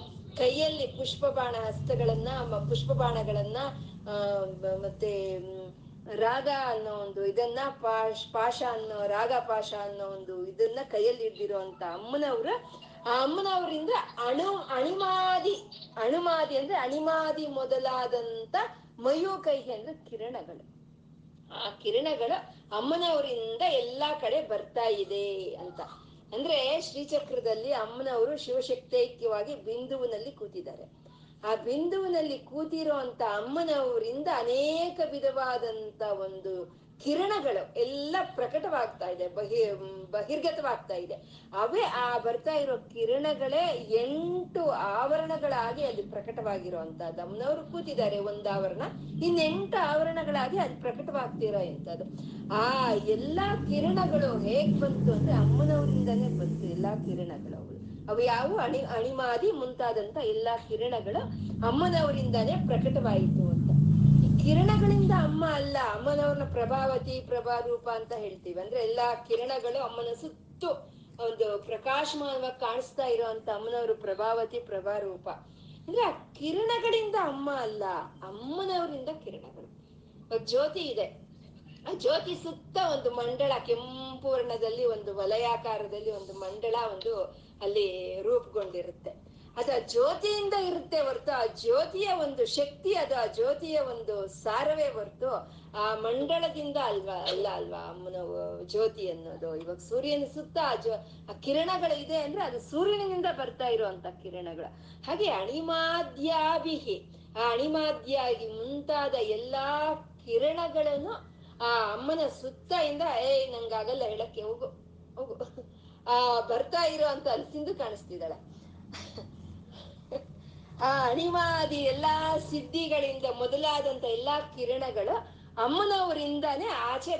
ಕೈಯಲ್ಲಿ ಪುಷ್ಪ ಬಾಣಗಳನ್ನ ಮತ್ತೆ ರಾಗ ಅನ್ನೋ ಒಂದು ಇದನ್ನ ಪಾಶ ಅನ್ನೋ ಒಂದು ಇದನ್ನ ಕೈಯಲ್ಲಿ ಹಿಡ್ದಿರೋಂತ ಅಮ್ಮನವರು ಅಮ್ಮನವರಿಂದ ಅಣಿಮಾದಿ ಮೊದಲಾದಂತ ಮಯೂಕೈಹಿ ಅಂದ್ರೆ ಕಿರಣಗಳು, ಆ ಕಿರಣಗಳು ಅಮ್ಮನವರಿಂದ ಎಲ್ಲಾ ಕಡೆ ಬರ್ತಾ ಇದೆ ಅಂತ. ಅಂದ್ರೆ ಶ್ರೀಚಕ್ರದಲ್ಲಿ ಅಮ್ಮನವರು ಶಿವಶಕ್ತೈಕ್ಯವಾಗಿ ಬಿಂದುವಿನಲ್ಲಿ ಕೂತಿದ್ದಾರೆ. ಆ ಬಿಂದುವಿನಲ್ಲಿ ಕೂತಿರುವಂತ ಅಮ್ಮನವರಿಂದ ಅನೇಕ ವಿಧವಾದಂತ ಒಂದು ಕಿರಣಗಳು ಎಲ್ಲ ಪ್ರಕಟವಾಗ್ತಾ ಇದೆ, ಬಹಿರ್ಗತವಾಗ್ತಾ ಇದೆ. ಅವೇ ಆ ಬರ್ತಾ ಇರೋ ಕಿರಣಗಳೇ 8 ಆವರಣಗಳಾಗಿ ಅಲ್ಲಿ ಪ್ರಕಟವಾಗಿರುವಂತಹದ್ದು. ಅಮ್ಮನವರು ಕೂತಿದ್ದಾರೆ ಒಂದು ಆವರಣ, 8 ಆವರಣಗಳಾಗಿ ಅಲ್ಲಿ ಪ್ರಕಟವಾಗ್ತಿರೋ ಇಂಥದ್ದು. ಆ ಎಲ್ಲಾ ಕಿರಣಗಳು ಹೇಗ್ ಬಂತು ಅಂದ್ರೆ ಅಮ್ಮನವರಿಂದಾನೇ ಬಂತು ಎಲ್ಲಾ ಕಿರಣಗಳು. ಅವು ಯಾವ ಅಣಿಮಾದಿ ಮುಂತಾದಂತ ಎಲ್ಲಾ ಕಿರಣಗಳು ಅಮ್ಮನವರಿಂದಾನೇ ಪ್ರಕಟವಾಯಿತು ಅಂತ. ಈ ಕಿರಣಗಳಿಂದ ಅಮ್ಮ ಅಲ್ಲ, ಅಮ್ಮನವ್ರನ್ನ ಪ್ರಭಾವತಿ ಪ್ರಭಾರೂಪ ಅಂತ ಹೇಳ್ತೀವಿ. ಅಂದ್ರೆ ಎಲ್ಲಾ ಕಿರಣಗಳು ಅಮ್ಮನ ಸುತ್ತು ಒಂದು ಪ್ರಕಾಶಮಾನವಾಗಿ ಕಾಣಿಸ್ತಾ ಇರೋಂತ ಅಮ್ಮನವರು ಪ್ರಭಾವತಿ ಪ್ರಭಾರೂಪ ಅಂದ್ರೆ ಆ ಕಿರಣಗಳಿಂದ ಅಮ್ಮ ಅಲ್ಲ, ಅಮ್ಮನವರಿಂದ ಕಿರಣಗಳು. ಜ್ಯೋತಿ ಇದೆ, ಆ ಜ್ಯೋತಿ ಸುತ್ತ ಒಂದು ಮಂಡಳ, ಕೆಂಪು ವರ್ಣದಲ್ಲಿ ಒಂದು ವಲಯಾಕಾರದಲ್ಲಿ ಒಂದು ಮಂಡಳ ಒಂದು ಅಲ್ಲಿ ರೂಪುಗೊಂಡಿರುತ್ತೆ. ಅದು ಆ ಜ್ಯೋತಿಯಿಂದ ಇರುತ್ತೆ ಹೊರತು ಆ ಜ್ಯೋತಿಯ ಒಂದು ಶಕ್ತಿ, ಅದು ಆ ಜ್ಯೋತಿಯ ಒಂದು ಸಾರವೇ ಹೊರತು ಆ ಮಂಡಳದಿಂದ ಅಲ್ಲ ಅಲ್ವಾ ಅಮ್ಮನ ಜ್ಯೋತಿ ಅನ್ನೋದು. ಇವಾಗ ಸೂರ್ಯನ ಸುತ್ತ ಆ ಕಿರಣಗಳು ಇದೆ ಅಂದ್ರೆ ಅದು ಸೂರ್ಯನಿಂದ ಬರ್ತಾ ಇರುವಂತ ಕಿರಣಗಳು. ಹಾಗೆ ಅಣಿಮಾದ್ಯಾಭಿಹಿ, ಆ ಅಣಿಮಾದ್ಯಾಗಿ ಮುಂತಾದ ಎಲ್ಲಾ ಕಿರಣಗಳನ್ನು ಆ ಅಮ್ಮನ ಸುತ್ತ ಇಂದ ನಂಗಾಗಲ್ಲ ಹೇಳಕ್ಕೆ ಹೋಗು ಹೋಗು ಬರ್ತಾ ಇರೋ ಅಂತ ಅಲ್ಸಿಂದು ಕಾಣಿಸ್ತಿದ್ದಾಳೆ. ಆ ಅಣಿಮಾದಿ ಎಲ್ಲಾ ಸಿದ್ಧಿಗಳಿಂದ ಮೊದಲಾದಂತ ಎಲ್ಲಾ ಕಿರಣಗಳು ಅಮ್ಮನವರಿಂದಾನೇ ಆಚೆ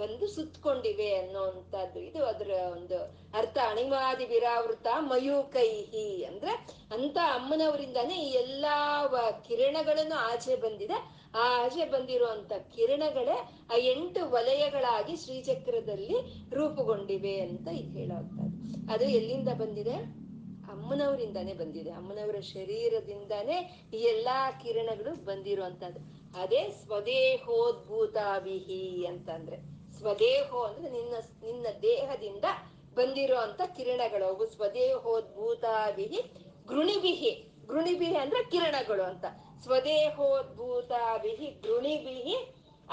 ಬಂದು ಸುತ್ತಕೊಂಡಿವೆ ಅನ್ನೋಂಥದ್ದು. ಇದು ಅದರ ಒಂದು ಅರ್ಥ. ಅಣಿಮಾದಿ ವಿರಾವೃತ ಮಯೂಕೈಹಿ ಅಂದ್ರೆ ಅಂತ ಅಮ್ಮನವರಿಂದಾನೇ ಈ ಎಲ್ಲಾ ಕಿರಣಗಳನ್ನು ಆಚೆ ಬಂದಿದೆ. ಆ ಆಚೆ ಬಂದಿರುವಂತ ಕಿರಣಗಳೇ ಆ 8 ವಲಯಗಳಾಗಿ ಶ್ರೀಚಕ್ರದಲ್ಲಿ ರೂಪುಗೊಂಡಿವೆ ಅಂತ ಇದು ಹೇಳುವಂಥದ್ದು. ಅದು ಎಲ್ಲಿಂದ ಬಂದಿದೆ? ಅಮ್ಮನವರಿಂದಾನೇ ಬಂದಿದೆ. ಅಮ್ಮನವರ ಶರೀರದಿಂದಾನೇ ಈ ಎಲ್ಲಾ ಕಿರಣಗಳು ಬಂದಿರುವಂತಹದ್ದು. ಅದೇ ಸ್ವದೇಹೋದ್ಭೂತಾಭಿಹಿ ಅಂತಂದ್ರೆ, ಸ್ವದೇಹೋ ಅಂದ್ರೆ ನಿನ್ನ ದೇಹದಿಂದ ಬಂದಿರುವಂತ ಕಿರಣಗಳು ಅವು ಸ್ವದೇಹೋದ್ಭೂತಾಭಿಹಿ ಗೃಣಿಬಿಹಿ. ಗೃಣಿಬಿಹಿ ಅಂದ್ರೆ ಕಿರಣಗಳು ಅಂತ. ಸ್ವದೇಹೋದ್ಭೂತಾಭಿಹಿ ಗೃಣಿಬಿಹಿ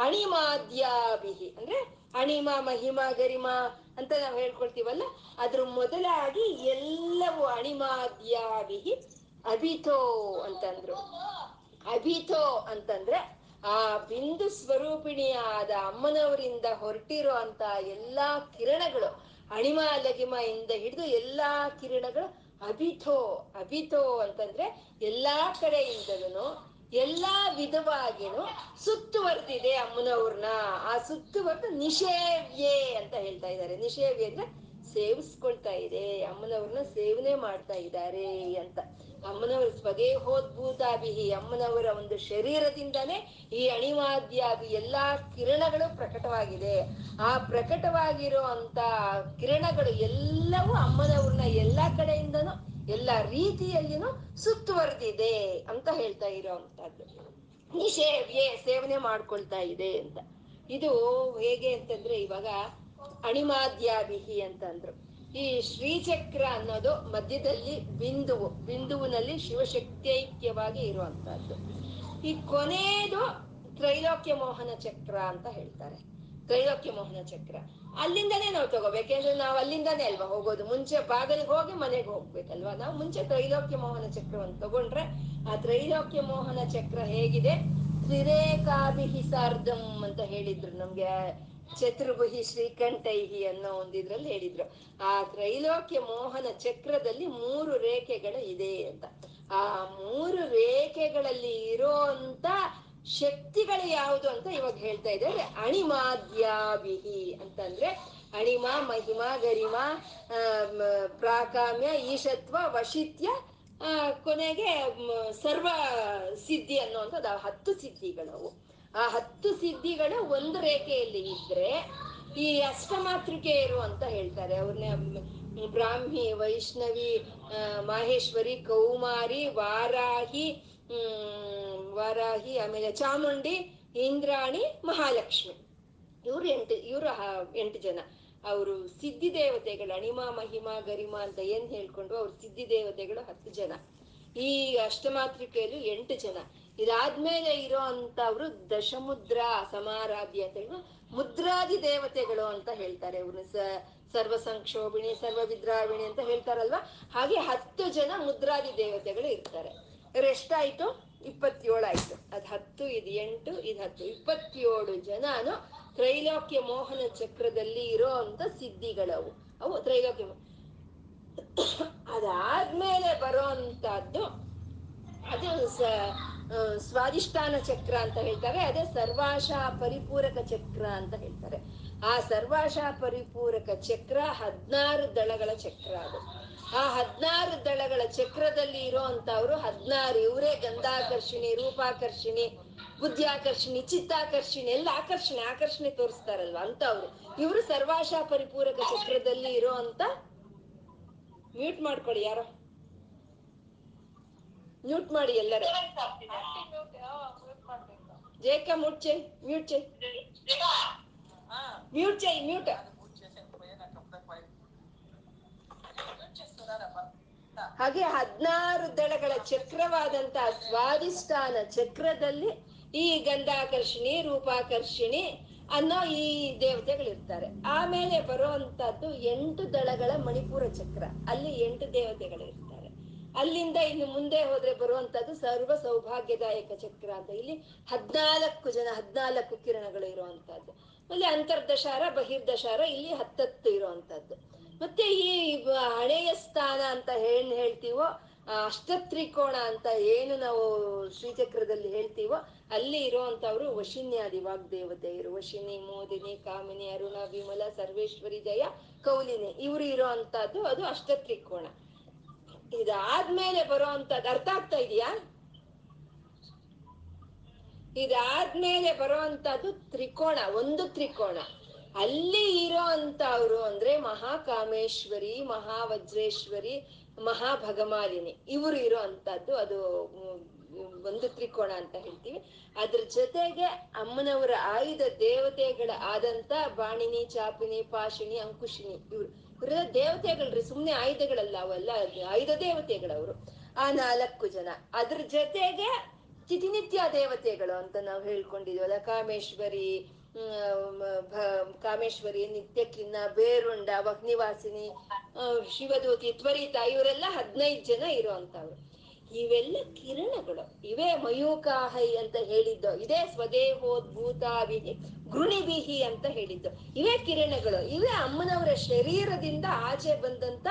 ಅಣಿಮಾದ್ಯಾಭಿಹಿ ಅಂದ್ರೆ ಅಣಿಮ, ಮಹಿಮಾ, ಗರಿಮಾ ಅಂತ ನಾವು ಹೇಳ್ಕೊಳ್ತೀವಲ್ಲ, ಅದ್ರ ಮೊದಲಾಗಿ ಎಲ್ಲವೂ ಅಣಿಮಾದ್ಯಾಭಿಹಿ ಅಭಿತೋ ಅಂತಂದ್ರು. ಅಭಿತೋ ಅಂತಂದ್ರೆ ಆ ಬಿಂದು ಸ್ವರೂಪಿಣಿಯಾದ ಅಮ್ಮನವರಿಂದ ಹೊರಟಿರೋ ಅಂತ ಎಲ್ಲಾ ಕಿರಣಗಳು, ಅಣಿಮ ಲಗಿಮಾ ಇಂದ ಹಿಡಿದು ಎಲ್ಲಾ ಕಿರಣಗಳು ಅಭಿತೋ. ಅಭಿತೋ ಅಂತಂದ್ರೆ ಎಲ್ಲಾ ಕಡೆಯಿಂದಲೂ ಎಲ್ಲಾ ವಿಧವಾಗಿನೂ ಸುತ್ತುವರೆದಿದೆ ಅಮ್ಮನವ್ರನ್ನ. ಆ ಸುತ್ತುವರೆದು ನಿಷೇವ್ಯೆ ಅಂತ ಹೇಳ್ತಾ ಇದ್ದಾರೆ. ನಿಷೇವ್ಯ ಅಂದ್ರೆ ಸೇವಿಸ್ಕೊಳ್ತಾ ಇದೆ, ಅಮ್ಮನವ್ರನ್ನ ಸೇವನೆ ಮಾಡ್ತಾ ಇದ್ದಾರೆ ಅಂತ. ಅಮ್ಮನವರು ಸ್ವದೇಹೋದ್ಭೂತಾಭಿಹಿ, ಅಮ್ಮನವರ ಒಂದು ಶರೀರದಿಂದಾನೇ ಈ ಅಣಿವಾದ್ಯಾಭಿ ಎಲ್ಲಾ ಕಿರಣಗಳು ಪ್ರಕಟವಾಗಿದೆ. ಆ ಪ್ರಕಟವಾಗಿರೋ ಅಂತ ಕಿರಣಗಳು ಎಲ್ಲವೂ ಅಮ್ಮನವ್ರನ್ನ ಎಲ್ಲಾ ಕಡೆಯಿಂದನೂ ಎಲ್ಲ ರೀತಿಯಲ್ಲಿನೂ ಸುತ್ತುವರೆದಿದೆ ಅಂತ ಹೇಳ್ತಾ ಇರೋವಂಥದ್ದು. ನಿಷೇವ್ಯೆ ಸೇವನೆ ಮಾಡ್ಕೊಳ್ತಾ ಇದೆ ಅಂತ. ಇದು ಹೇಗೆ ಅಂತಂದ್ರೆ, ಇವಾಗ ಅಣಿಮಾದ್ಯಾಭಿಹಿ ಅಂತಂದ್ರು. ಈ ಶ್ರೀಚಕ್ರ ಅನ್ನೋದು ಮಧ್ಯದಲ್ಲಿ ಬಿಂದುವು, ಬಿಂದುವಿನಲ್ಲಿ ಶಿವಶಕ್ತೈಕ್ಯವಾಗಿ ಇರುವಂತಹದ್ದು. ಈ ಕೊನೆಯದು ತ್ರೈಲೋಕ್ಯಮೋಹನ ಚಕ್ರ ಅಂತ ಹೇಳ್ತಾರೆ. ತ್ರೈಲೋಕ್ಯಮೋಹನ ಚಕ್ರ ಅಲ್ಲಿಂದಾನೇ ನಾವು ತಗೋಬೇಕು, ಯಾಕೆಂದ್ರೆ ನಾವು ಅಲ್ಲಿಂದಾನೇ ಅಲ್ವಾ ಹೋಗೋದು. ಮುಂಚೆ ಬಾಗಿಲಿಗೆ ಹೋಗಿ ಮನೆಗೆ ಹೋಗ್ಬೇಕಲ್ವಾ ನಾವು. ಮುಂಚೆ ತ್ರೈಲೋಕ್ಯಮೋಹನ ಚಕ್ರವನ್ನು ತಗೊಂಡ್ರೆ ಆ ತ್ರೈಲೋಕ್ಯಮೋಹನ ಚಕ್ರ ಹೇಗಿದೆ, ತ್ರಿರೇಖಾಭಿಹಿ ಸಾರ್ಧಂ ಅಂತ ಹೇಳಿದ್ರು ನಮ್ಗೆ ಚತುರ್ಭುಹಿ ಶ್ರೀಕಂಠೈಹಿ ಅನ್ನೋ ಒಂದಿದ್ರಲ್ಲಿ ಹೇಳಿದ್ರು. ಆ ತ್ರೈಲೋಕ್ಯ ಮೋಹನ ಚಕ್ರದಲ್ಲಿ 3 ರೇಖೆಗಳು ಇದೆ ಅಂತ. ಆ 3 ರೇಖೆಗಳಲ್ಲಿ ಇರೋ ಅಂತ ಶಕ್ತಿಗಳು ಯಾವುದು ಅಂತ ಇವಾಗ ಹೇಳ್ತಾ ಇದ್ದಾರೆ. ಅಣಿಮಾದ್ಯಾಭಿಹಿ ಅಂತಂದ್ರೆ ಅಣಿಮ, ಮಹಿಮಾ, ಗರಿಮಾ, ಪ್ರಾಕಾಮ್ಯ, ಈಶತ್ವ, ವಶಿತ್ಯ, ಕೊನೆಗೆ ಸರ್ವ ಸಿದ್ಧಿ ಅನ್ನುವಂಥದ್ದು. 10 ಸಿದ್ಧಿಗಳವು. ಆ 10 ಸಿದ್ಧಿಗಳು ಒಂದು ರೇಖೆಯಲ್ಲಿ ಇದ್ರೆ ಈ ಅಷ್ಟಮಾತೃಕೆಯರು ಅಂತ ಹೇಳ್ತಾರೆ ಅವ್ರನ್ನ. ಬ್ರಾಹ್ಮಿ, ವೈಷ್ಣವಿ, ಮಾಹೇಶ್ವರಿ, ಕೌಮಾರಿ, ವಾರಾಹಿ ಆಮೇಲೆ ಚಾಮುಂಡಿ, ಇಂದ್ರಾಣಿ, ಮಹಾಲಕ್ಷ್ಮಿ, ಇವರು 8 ಜನ. ಅವರು ಸಿದ್ಧಿ ದೇವತೆಗಳು. ಅಣಿಮ, ಮಹಿಮಾ, ಗರಿಮಾ ಅಂತ ಏನ್ ಹೇಳ್ಕೊಂಡು ಅವ್ರ ಸಿದ್ಧಿ ದೇವತೆಗಳು 10 ಜನ. ಈ ಅಷ್ಟಮಾತೃಕೆಯಲ್ಲೂ 8 ಜನ. ಇದಾದ್ಮೇಲೆ ಇರೋ ಅಂತವ್ರು ದಶಮುದ್ರ ಸಮಾರಾಧ್ಯ ಅಂತ ಹೇಳಿ ಮುದ್ರಾದಿ ದೇವತೆಗಳು ಅಂತ ಹೇಳ್ತಾರೆ. ಇವ್ರನ್ನ ಸರ್ವ ಸಂಕ್ಷೋಭಿಣಿ, ಸರ್ವ ವಿದ್ರಾವಿಣಿ ಅಂತ ಹೇಳ್ತಾರಲ್ವಾ, ಹಾಗೆ 10 ಜನ ಮುದ್ರಾದಿ ದೇವತೆಗಳು ಇರ್ತಾರೆ. ರೆಸ್ಟ್ ಆಯ್ತು 27 ಆಯ್ತು. ಅದ್ 10 ಇದು 8 ಇದು 10 27 ಜನನು ತ್ರೈಲೋಕ್ಯ ಮೋಹನ ಚಕ್ರದಲ್ಲಿ ಇರೋ ಅಂತ ಸಿದ್ಧಿಗಳವು ಅವು ತ್ರೈಲೋಕ್ಯ. ಅದಾದ್ಮೇಲೆ ಬರೋ ಅಂತದ್ದು ಅದು ಸ್ವಾಧಿಷ್ಠಾನ ಚಕ್ರ ಅಂತ ಹೇಳ್ತಾರೆ. ಅದೇ ಸರ್ವಾಶ ಪರಿಪೂರಕ ಚಕ್ರ ಅಂತ ಹೇಳ್ತಾರೆ. ಆ ಸರ್ವಾಶ ಪರಿಪೂರಕ ಚಕ್ರ 16 ದಳಗಳ ಚಕ್ರ. ಅದು ಆ 16 ದಳಗಳ ಚಕ್ರದಲ್ಲಿ ಇರೋ ಅಂತವ್ರು 16 ಇವರೇ ಗಂಧಾಕರ್ಷಿಣಿ, ರೂಪಾಕರ್ಷಿಣಿ, ಬುದ್ಧಾಕರ್ಷಿಣಿ, ಚಿತ್ತಾಕರ್ಷಿಣಿ ಎಲ್ಲ ಆಕರ್ಷಣೆ ತೋರಿಸ್ತಾರಲ್ವ ಅಂತವ್ರು ಇವರು ಸರ್ವಾಶ ಪರಿಪೂರಕ ಚಕ್ರದಲ್ಲಿ ಇರೋ ಅಂತ. ಮ್ಯೂಟ್ ಮಾಡ್ಕೊಡಿ ಯಾರೋ, ಮ್ಯೂಟ್ ಮಾಡಿ ಎಲ್ಲರ. ಜೇಕ ಮುಟ್ಚೆ ಮ್ಯೂಟ್ ಚೈ ಮ್ಯೂಟ್ ಚೈ ಮ್ಯೂಟ್. ಹಾಗೆ 16 ದಳಗಳ ಚಕ್ರವಾದಂತ ಸ್ವಾಧಿಷ್ಠಾನ ಚಕ್ರದಲ್ಲಿ ಈ ಗಂಧಾಕರ್ಷಿಣಿ, ರೂಪಾಕರ್ಷಿಣಿ ಅನ್ನೋ ಈ ದೇವತೆಗಳಿರ್ತಾರೆ. ಆಮೇಲೆ ಬರುವಂತದ್ದು 8 ದಳಗಳ ಮಣಿಪುರ ಚಕ್ರ, ಅಲ್ಲಿ 8 ದೇವತೆಗಳಿರ್ತಾರೆ. ಅಲ್ಲಿಂದ ಇನ್ನು ಮುಂದೆ ಹೋದ್ರೆ ಬರುವಂತದ್ದು ಸರ್ವ ಸೌಭಾಗ್ಯದಾಯಕ ಚಕ್ರ ಅಂತ, ಇಲ್ಲಿ 14 ಕಿರಣಗಳು ಇರುವಂತಹದ್ದು. ಅಲ್ಲಿ ಅಂತರ್ದಶಾರ, ಬಹಿರ್ದಶಾರ, ಇಲ್ಲಿ 10 ಇರುವಂತಹದ್ದು. ಮತ್ತೆ ಈ ಹಣೆಯ ಸ್ಥಾನ ಅಂತ ಹೇಳ್ತೀವೋ, ಅಷ್ಟತ್ರಿಕೋಣ ಅಂತ ಏನು ನಾವು ಶ್ರೀಚಕ್ರದಲ್ಲಿ ಹೇಳ್ತೀವೋ ಅಲ್ಲಿ ಇರುವಂತವ್ರು ವಶಿನ್ಯಾದಿ ವಾಗ್ದೇವತೆಯರು. ವಶಿನಿ, ಮೋದಿನಿ, ಕಾಮಿನಿ, ಅರುಣ, ವಿಮಲ, ಸರ್ವೇಶ್ವರಿ, ಜಯ, ಕೌಲಿನಿ ಇವ್ರು ಇರೋ ಅಂತದ್ದು ಅದು ಅಷ್ಟತ್ರಿಕೋಣ. ಇದಾದ್ಮೇಲೆ ಬರೋ ಅಂತದ್ದು ಅರ್ಥ ಆಗ್ತಾ ಇದೆಯಾ? ಇದಾದ್ಮೇಲೆ ಬರೋ ಅಂತದ್ದು ತ್ರಿಕೋಣ, ಒಂದು ತ್ರಿಕೋಣ. ಅಲ್ಲಿ ಇರೋ ಅಂತವ್ರು ಅಂದ್ರೆ ಮಹಾಕಾಮೇಶ್ವರಿ, ಮಹಾವಜ್ರೇಶ್ವರಿ, ಮಹಾಭಗಮಾಲಿನಿ ಇವರು ಇರೋ ಅಂತದ್ದು ಅದು ಒಂದು ತ್ರಿಕೋಣ ಅಂತ ಹೇಳ್ತೀವಿ. ಅದ್ರ ಜೊತೆಗೆ ಅಮ್ಮನವರ ಆಯುಧ ದೇವತೆಗಳ ಆದಂತ ಬಾಣಿನಿ, ಚಾಪಿನಿ, ಪಾಶಿನಿ, ಅಂಕುಶಿನಿ ಇವ್ರು ಇವ್ರ ದೇವತೆಗಳ್ರಿ, ಸುಮ್ನೆ ಆಯುಧಗಳಲ್ಲ ಅವೆಲ್ಲ, ಆಯುಧ ದೇವತೆಗಳವರು ಆ 4 ಜನ. ಅದ್ರ ಜೊತೆಗೆ ಚಿತಿನಿತ್ಯ ದೇವತೆಗಳು ಅಂತ ನಾವು ಹೇಳ್ಕೊಂಡಿದೀವಲ್ಲ, ಕಾಮೇಶ್ವರಿ, ಕಾಮೇಶ್ವರಿ, ನಿತ್ಯ ಕಿನ್ನ, ಬೇರುಂಡ, ವಗ್ನಿವಾಸಿನಿ, ಶಿವದೂತಿ, ತ್ವರಿತ ಇವರೆಲ್ಲ 15 ಜನ ಇರುವಂತವ್ರು. ಇವೆಲ್ಲ ಕಿರಣಗಳು, ಇವೇ ಮಯೂಕಾಹೈ ಅಂತ ಹೇಳಿದ್ದು, ಇದೇ ಸ್ವದೇಹೋದ್ಭೂತಾವಿ ಗೃಣಿಬಿಹಿ ಅಂತ ಹೇಳಿದ್ದು. ಇವೇ ಕಿರಣಗಳು, ಇವೇ ಅಮ್ಮನವರ ಶರೀರದಿಂದ ಆಚೆ ಬಂದಂತ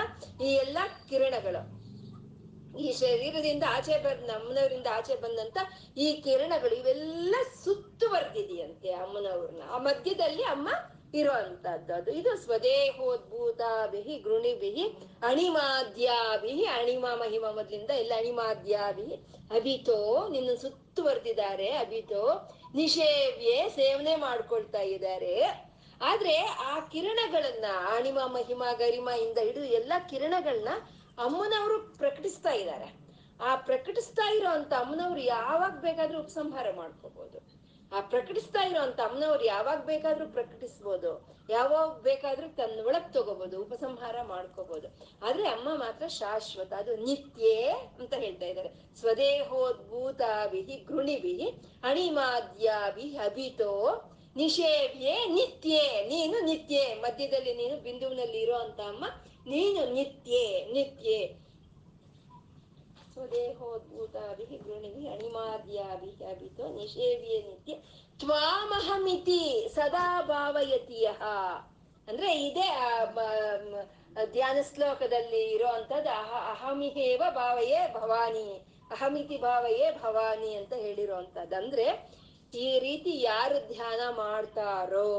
ಈ ಎಲ್ಲ ಕಿರಣಗಳು. ಈ ಶರೀರದಿಂದ ಆಚೆ ಬಂದ ಅಮ್ಮನವರಿಂದ ಆಚೆ ಬಂದಂತ ಈ ಕಿರಣಗಳು ಇವೆಲ್ಲ ಸುತ್ತುವರೆದಿದೆಯಂತೆ ಅಮ್ಮನವ್ರನ್ನ. ಆ ಮಧ್ಯದಲ್ಲಿ ಅಮ್ಮ ಇರೋ ಅಂತದ್ದು ಇದು ಸ್ವದೇಹೋದ್ಭೂತ ಬಿಹಿ ಗೃಣಿ ಬಿಹಿ ಅಣಿಮಾದ್ಯಾ ಬಿಹಿ, ಅಣಿಮಾ ಮಹಿಮಾ ಮೊದ್ಲಿಂದ ಎಲ್ಲ ಅಣಿಮಾದ್ಯಾ ಬಿಹಿ ಅಭಿತೋ ನಿನ್ನ ಸುತ್ತುವರೆದಿದ್ದಾರೆ, ಅಭಿತೋ ನಿಷೇವ್ಯೆ ಸೇವನೆ ಮಾಡ್ಕೊಳ್ತಾ ಇದ್ದಾರೆ. ಆದ್ರೆ ಆ ಕಿರಣಗಳನ್ನ ಅಣಿಮಾ ಮಹಿಮಾ ಗರಿಮಾ ಇಂದ ಹಿಡಿದು ಎಲ್ಲ ಕಿರಣಗಳನ್ನ ಅಮ್ಮನವರು ಪ್ರಕಟಿಸ್ತಾ ಇದ್ದಾರೆ. ಆ ಪ್ರಕಟಿಸ್ತಾ ಇರೋಂತ ಅಮ್ಮನವ್ರು ಯಾವಾಗ ಬೇಕಾದ್ರೂ ಉಪಸಂಹಾರ ಮಾಡ್ಕೋಬಹುದು. ಆ ಪ್ರಕಟಿಸ್ತಾ ಇರೋಂತ ಅಮ್ಮನವ್ರು ಯಾವಾಗ ಬೇಕಾದ್ರೂ ಪ್ರಕಟಿಸ್ಬೋದು, ಯಾವಾಗ ಬೇಕಾದ್ರೂ ತನ್ನ ಒಳಗ್ ತಗೋಬಹುದು, ಉಪಸಂಹಾರ ಮಾಡ್ಕೋಬಹುದು. ಆದ್ರೆ ಅಮ್ಮ ಮಾತ್ರ ಶಾಶ್ವತ, ಅದು ನಿತ್ಯೇ ಅಂತ ಹೇಳ್ತಾ ಇದ್ದಾರೆ. ಸ್ವದೇಹೋದ್ಭೂತಾಭಿಹಿ ಗೃಣಿಭಿಹಿ ಅಣಿಮಾದ್ಯಾಭಿ ಅಭಿತೋ ನಿಷೇವ್ಯೆ ನಿತ್ಯೆ, ನೀನು ನಿತ್ಯೆ, ಮಧ್ಯದಲ್ಲಿ ನೀನು ಬಿಂದುವಿನಲ್ಲಿ ಇರೋ ಅಂತ ಅಮ್ಮ, ನೀನು ನಿತ್ಯೆ ನಿತ್ಯೆ. ಸ್ವದೇಹೋದ್ಭೂತಾಭಿ ಗೃಣಿಭಿ ಅಣಿಮಾದ್ಯಾಭಿ ಅಭಿತೋ ನಿಷೇವ್ಯೆ ನಿತ್ಯ ತ್ವಾಮಹಮಿತಿ ಸದಾ ಭಾವಯತಿಯ ಅಂದ್ರೆ ಇದೇ ಧ್ಯಾನ ಶ್ಲೋಕದಲ್ಲಿ ಇರೋ ಅಂತದ್ದು. ಅಹಮಿಹೇವ ಭಾವಯೇ ಭವಾನಿ, ಅಹಮಿತಿ ಭಾವಯೇ ಭವಾನಿ ಅಂತ ಹೇಳಿರೋ ಅಂತದ್ದು. ಅಂದ್ರೆ ಈ ರೀತಿ ಯಾರು ಧ್ಯಾನ ಮಾಡ್ತಾರೋ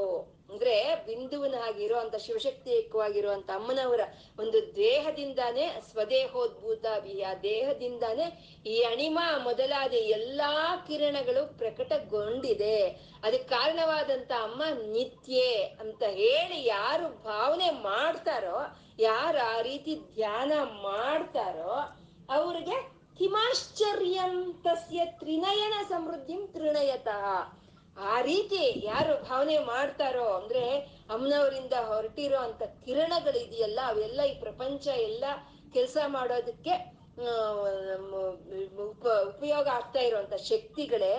ಅಂದ್ರೆ ಬಿಂದುವಿನ ಹಾಗಿರೋ ಅಂತ ಶಿವಶಕ್ತಿ ಏಕವಾಗಿರುವಂತ ಅಮ್ಮನವರ ಒಂದು ದೇಹದಿಂದಾನೇ ಸ್ವದೇಹೋದ್ಭೂತ ಆ ದೇಹದಿಂದಾನೇ ಈ ಅಣಿಮ ಮೊದಲಾದ ಎಲ್ಲಾ ಕಿರಣಗಳು ಪ್ರಕಟಗೊಂಡಿದೆ. ಅದಕ್ಕೆ ಕಾರಣವಾದಂತ ಅಮ್ಮ ನಿತ್ಯೆ ಅಂತ ಹೇಳಿ ಯಾರು ಭಾವನೆ ಮಾಡ್ತಾರೋ, ಯಾರು ಆ ರೀತಿ ಧ್ಯಾನ ಮಾಡ್ತಾರೋ ಅವ್ರಿಗೆ ಹಿಮಾಶ್ಚರ್ಯಂ ತಸ್ಯ ತ್ರಿನಯನ ಸಮೃದ್ಧಿಂ ತ್ರಿಣಯತಃ. ಆ ರೀತಿ ಯಾರು ಭಾವನೆ ಮಾಡ್ತಾರೋ ಅಂದ್ರೆ ಅಮ್ಮನವರಿಂದ ಹೊರಟಿರೋ ಅಂತ ಕಿರಣಗಳಿದೆಯಲ್ಲ ಅವೆಲ್ಲ ಈ ಪ್ರಪಂಚ ಎಲ್ಲ ಕೆಲಸ ಮಾಡೋದಕ್ಕೆ ಉಪಯೋಗ ಆಗ್ತಾ ಇರೋಂತ ಶಕ್ತಿಗಳೇ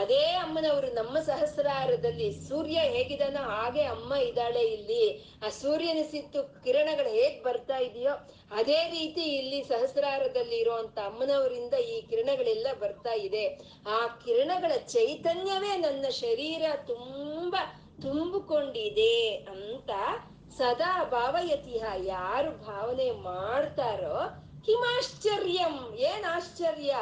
ಅದೇ ಅಮ್ಮನವರು ನಮ್ಮ ಸಹಸ್ರಾರದಲ್ಲಿ ಸೂರ್ಯ ಹೇಗಿದಾನೋ ಹಾಗೆ ಅಮ್ಮ ಇದ್ದಾಳೆ ಇಲ್ಲಿ. ಆ ಸೂರ್ಯನ ಸಿಟ್ಟು ಕಿರಣಗಳು ಹೇಗ್ ಬರ್ತಾ ಇದೆಯೋ ಅದೇ ರೀತಿ ಇಲ್ಲಿ ಸಹಸ್ರಾರದಲ್ಲಿ ಇರುವಂತ ಅಮ್ಮನವರಿಂದ ಈ ಕಿರಣಗಳೆಲ್ಲ ಬರ್ತಾ ಇದೆ. ಆ ಕಿರಣಗಳ ಚೈತನ್ಯವೇ ನನ್ನ ಶರೀರ ತುಂಬಾ ತುಂಬಿಕೊಂಡಿದೆ ಅಂತ ಸದಾ ಭಾವಯತಿಹ, ಯಾರು ಭಾವನೆ ಮಾಡ್ತಾರೋ, ಕಿಮಾಶ್ಚರ್ಯಂ, ಏನ್ ಆಶ್ಚರ್ಯ,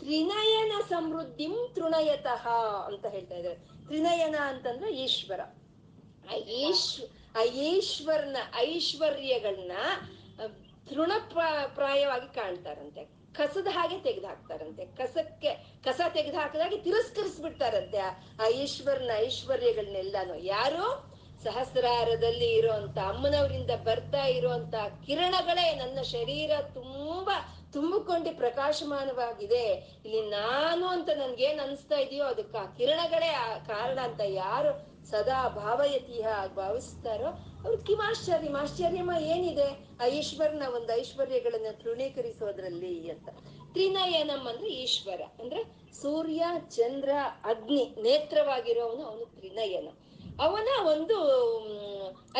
ತ್ರಿನಯನ ಸಮೃದ್ಧಿಂ ತೃಣಯತಃ ಅಂತ ಹೇಳ್ತಾ ಇದ್ದಾರೆ. ತ್ರಿನಯನ ಅಂತಂದ್ರೆ ಈಶ್ವರ. ಆ ಈಶ್ವರನ ಐಶ್ವರ್ಯಗಳನ್ನ ತೃಣಪ್ರಾಯವಾಗಿ ಕಾಣ್ತಾರಂತೆ, ಕಸದ ಹಾಗೆ ತೆಗೆದು ಹಾಕ್ತಾರಂತೆ, ಕಸಕ್ಕೆ ಕಸ ತೆಗೆದು ಹಾಕಿದಾಗೆ ತಿರಸ್ಕರಿಸ್ಬಿಡ್ತಾರಂತೆ ಆ ಈಶ್ವರನ ಐಶ್ವರ್ಯಗಳನ್ನೆಲ್ಲಾನು. ಯಾರು ಸಹಸ್ರಾರದಲ್ಲಿ ಇರುವಂತ ಅಮ್ಮನವರಿಂದ ಬರ್ತಾ ಇರುವಂತ ಕಿರಣಗಳೇ ನನ್ನ ಶರೀರ ತುಂಬಾ ತುಂಬಿಕೊಂಡು ಪ್ರಕಾಶಮಾನವಾಗಿದೆ. ಇಲ್ಲಿ ನಾನು ಅಂತ ನನ್ಗೇನ್ ಅನ್ಸ್ತಾ ಇದೆಯೋ ಅದಕ್ಕೆ ಆ ಕಿರಣಗಳೇ ಆ ಕಾರಣ ಅಂತ ಯಾರು ಸದಾ ಭಾವಯತಿಹ ಭಾವಿಸ್ತಾರೋ ಅವ್ರು ಕಿಮಾಶ್ಚರ್ಯ, ಆಶ್ಚರ್ಯಮ ಏನಿದೆ ಆ ಈಶ್ವರನ ಒಂದು ಐಶ್ವರ್ಯಗಳನ್ನ ತೃಣೀಕರಿಸೋದ್ರಲ್ಲಿ ಅಂತ. ತ್ರಿನಯನಂ ಅಂದ್ರೆ ಈಶ್ವರ, ಅಂದ್ರೆ ಸೂರ್ಯ, ಚಂದ್ರ, ಅಗ್ನಿ ನೇತ್ರವಾಗಿರೋವನು ಅವನು ತ್ರಿನಯನ. ಅವನ ಒಂದು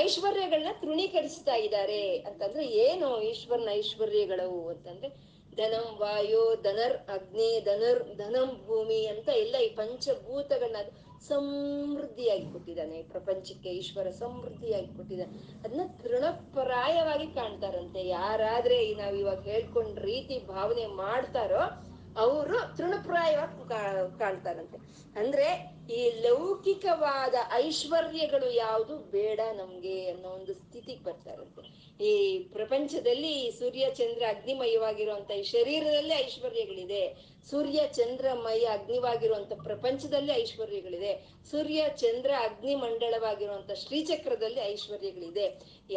ಐಶ್ವರ್ಯಗಳನ್ನ ತೃಣೀಕರಿಸ್ತಾ ಇದ್ದಾರೆ ಅಂತಂದ್ರೆ ಏನು ಈಶ್ವರನ ಐಶ್ವರ್ಯಗಳು ಅಂತಂದ್ರೆ ಧನಂ ವಾಯೋ ಧನರ್ ಅಗ್ನಿ ಧನರ್ ಧನಂ ಭೂಮಿ ಅಂತ ಎಲ್ಲ ಈ ಪಂಚಭೂತಗಳನ್ನ ಸಮೃದ್ಧಿಯಾಗಿ ಕೊಟ್ಟಿದ್ದಾನೆ ಈ ಪ್ರಪಂಚಕ್ಕೆ. ಈಶ್ವರ ಸಮೃದ್ಧಿಯಾಗಿ ಕೊಟ್ಟಿದ್ದಾನೆ, ಅದನ್ನ ತೃಣಪ್ರಾಯವಾಗಿ ಕಾಣ್ತಾರಂತೆ. ಯಾರಾದ್ರೆ ನಾವಿವಾಗ ಹೇಳ್ಕೊಂಡ್ ರೀತಿ ಭಾವನೆ ಮಾಡ್ತಾರೋ ಅವರು ತೃಣಪ್ರಾಯವಾಗಿ ಕಾಣ್ತಾರಂತೆ. ಅಂದ್ರೆ ಈ ಲೌಕಿಕವಾದ ಐಶ್ವರ್ಯಗಳು ಯಾವುದು ಬೇಡ ನಮ್ಗೆ ಅನ್ನೋ ಒಂದು ಸ್ಥಿತಿಗೆ ಬರ್ತಾರಂತೆ. ಈ ಪ್ರಪಂಚದಲ್ಲಿ ಸೂರ್ಯ ಚಂದ್ರ ಅಗ್ನಿಮಯವಾಗಿರುವಂತ ಈ ಶರೀರದಲ್ಲಿ ಐಶ್ವರ್ಯಗಳಿದೆ, ಸೂರ್ಯ ಚಂದ್ರಮಯ ಅಗ್ನಿವಾಗಿರುವಂತ ಪ್ರಪಂಚದಲ್ಲಿ ಐಶ್ವರ್ಯಗಳಿದೆ, ಸೂರ್ಯ ಚಂದ್ರ ಅಗ್ನಿ ಮಂಡಳವಾಗಿರುವಂತ ಶ್ರೀಚಕ್ರದಲ್ಲಿ ಐಶ್ವರ್ಯಗಳಿದೆ.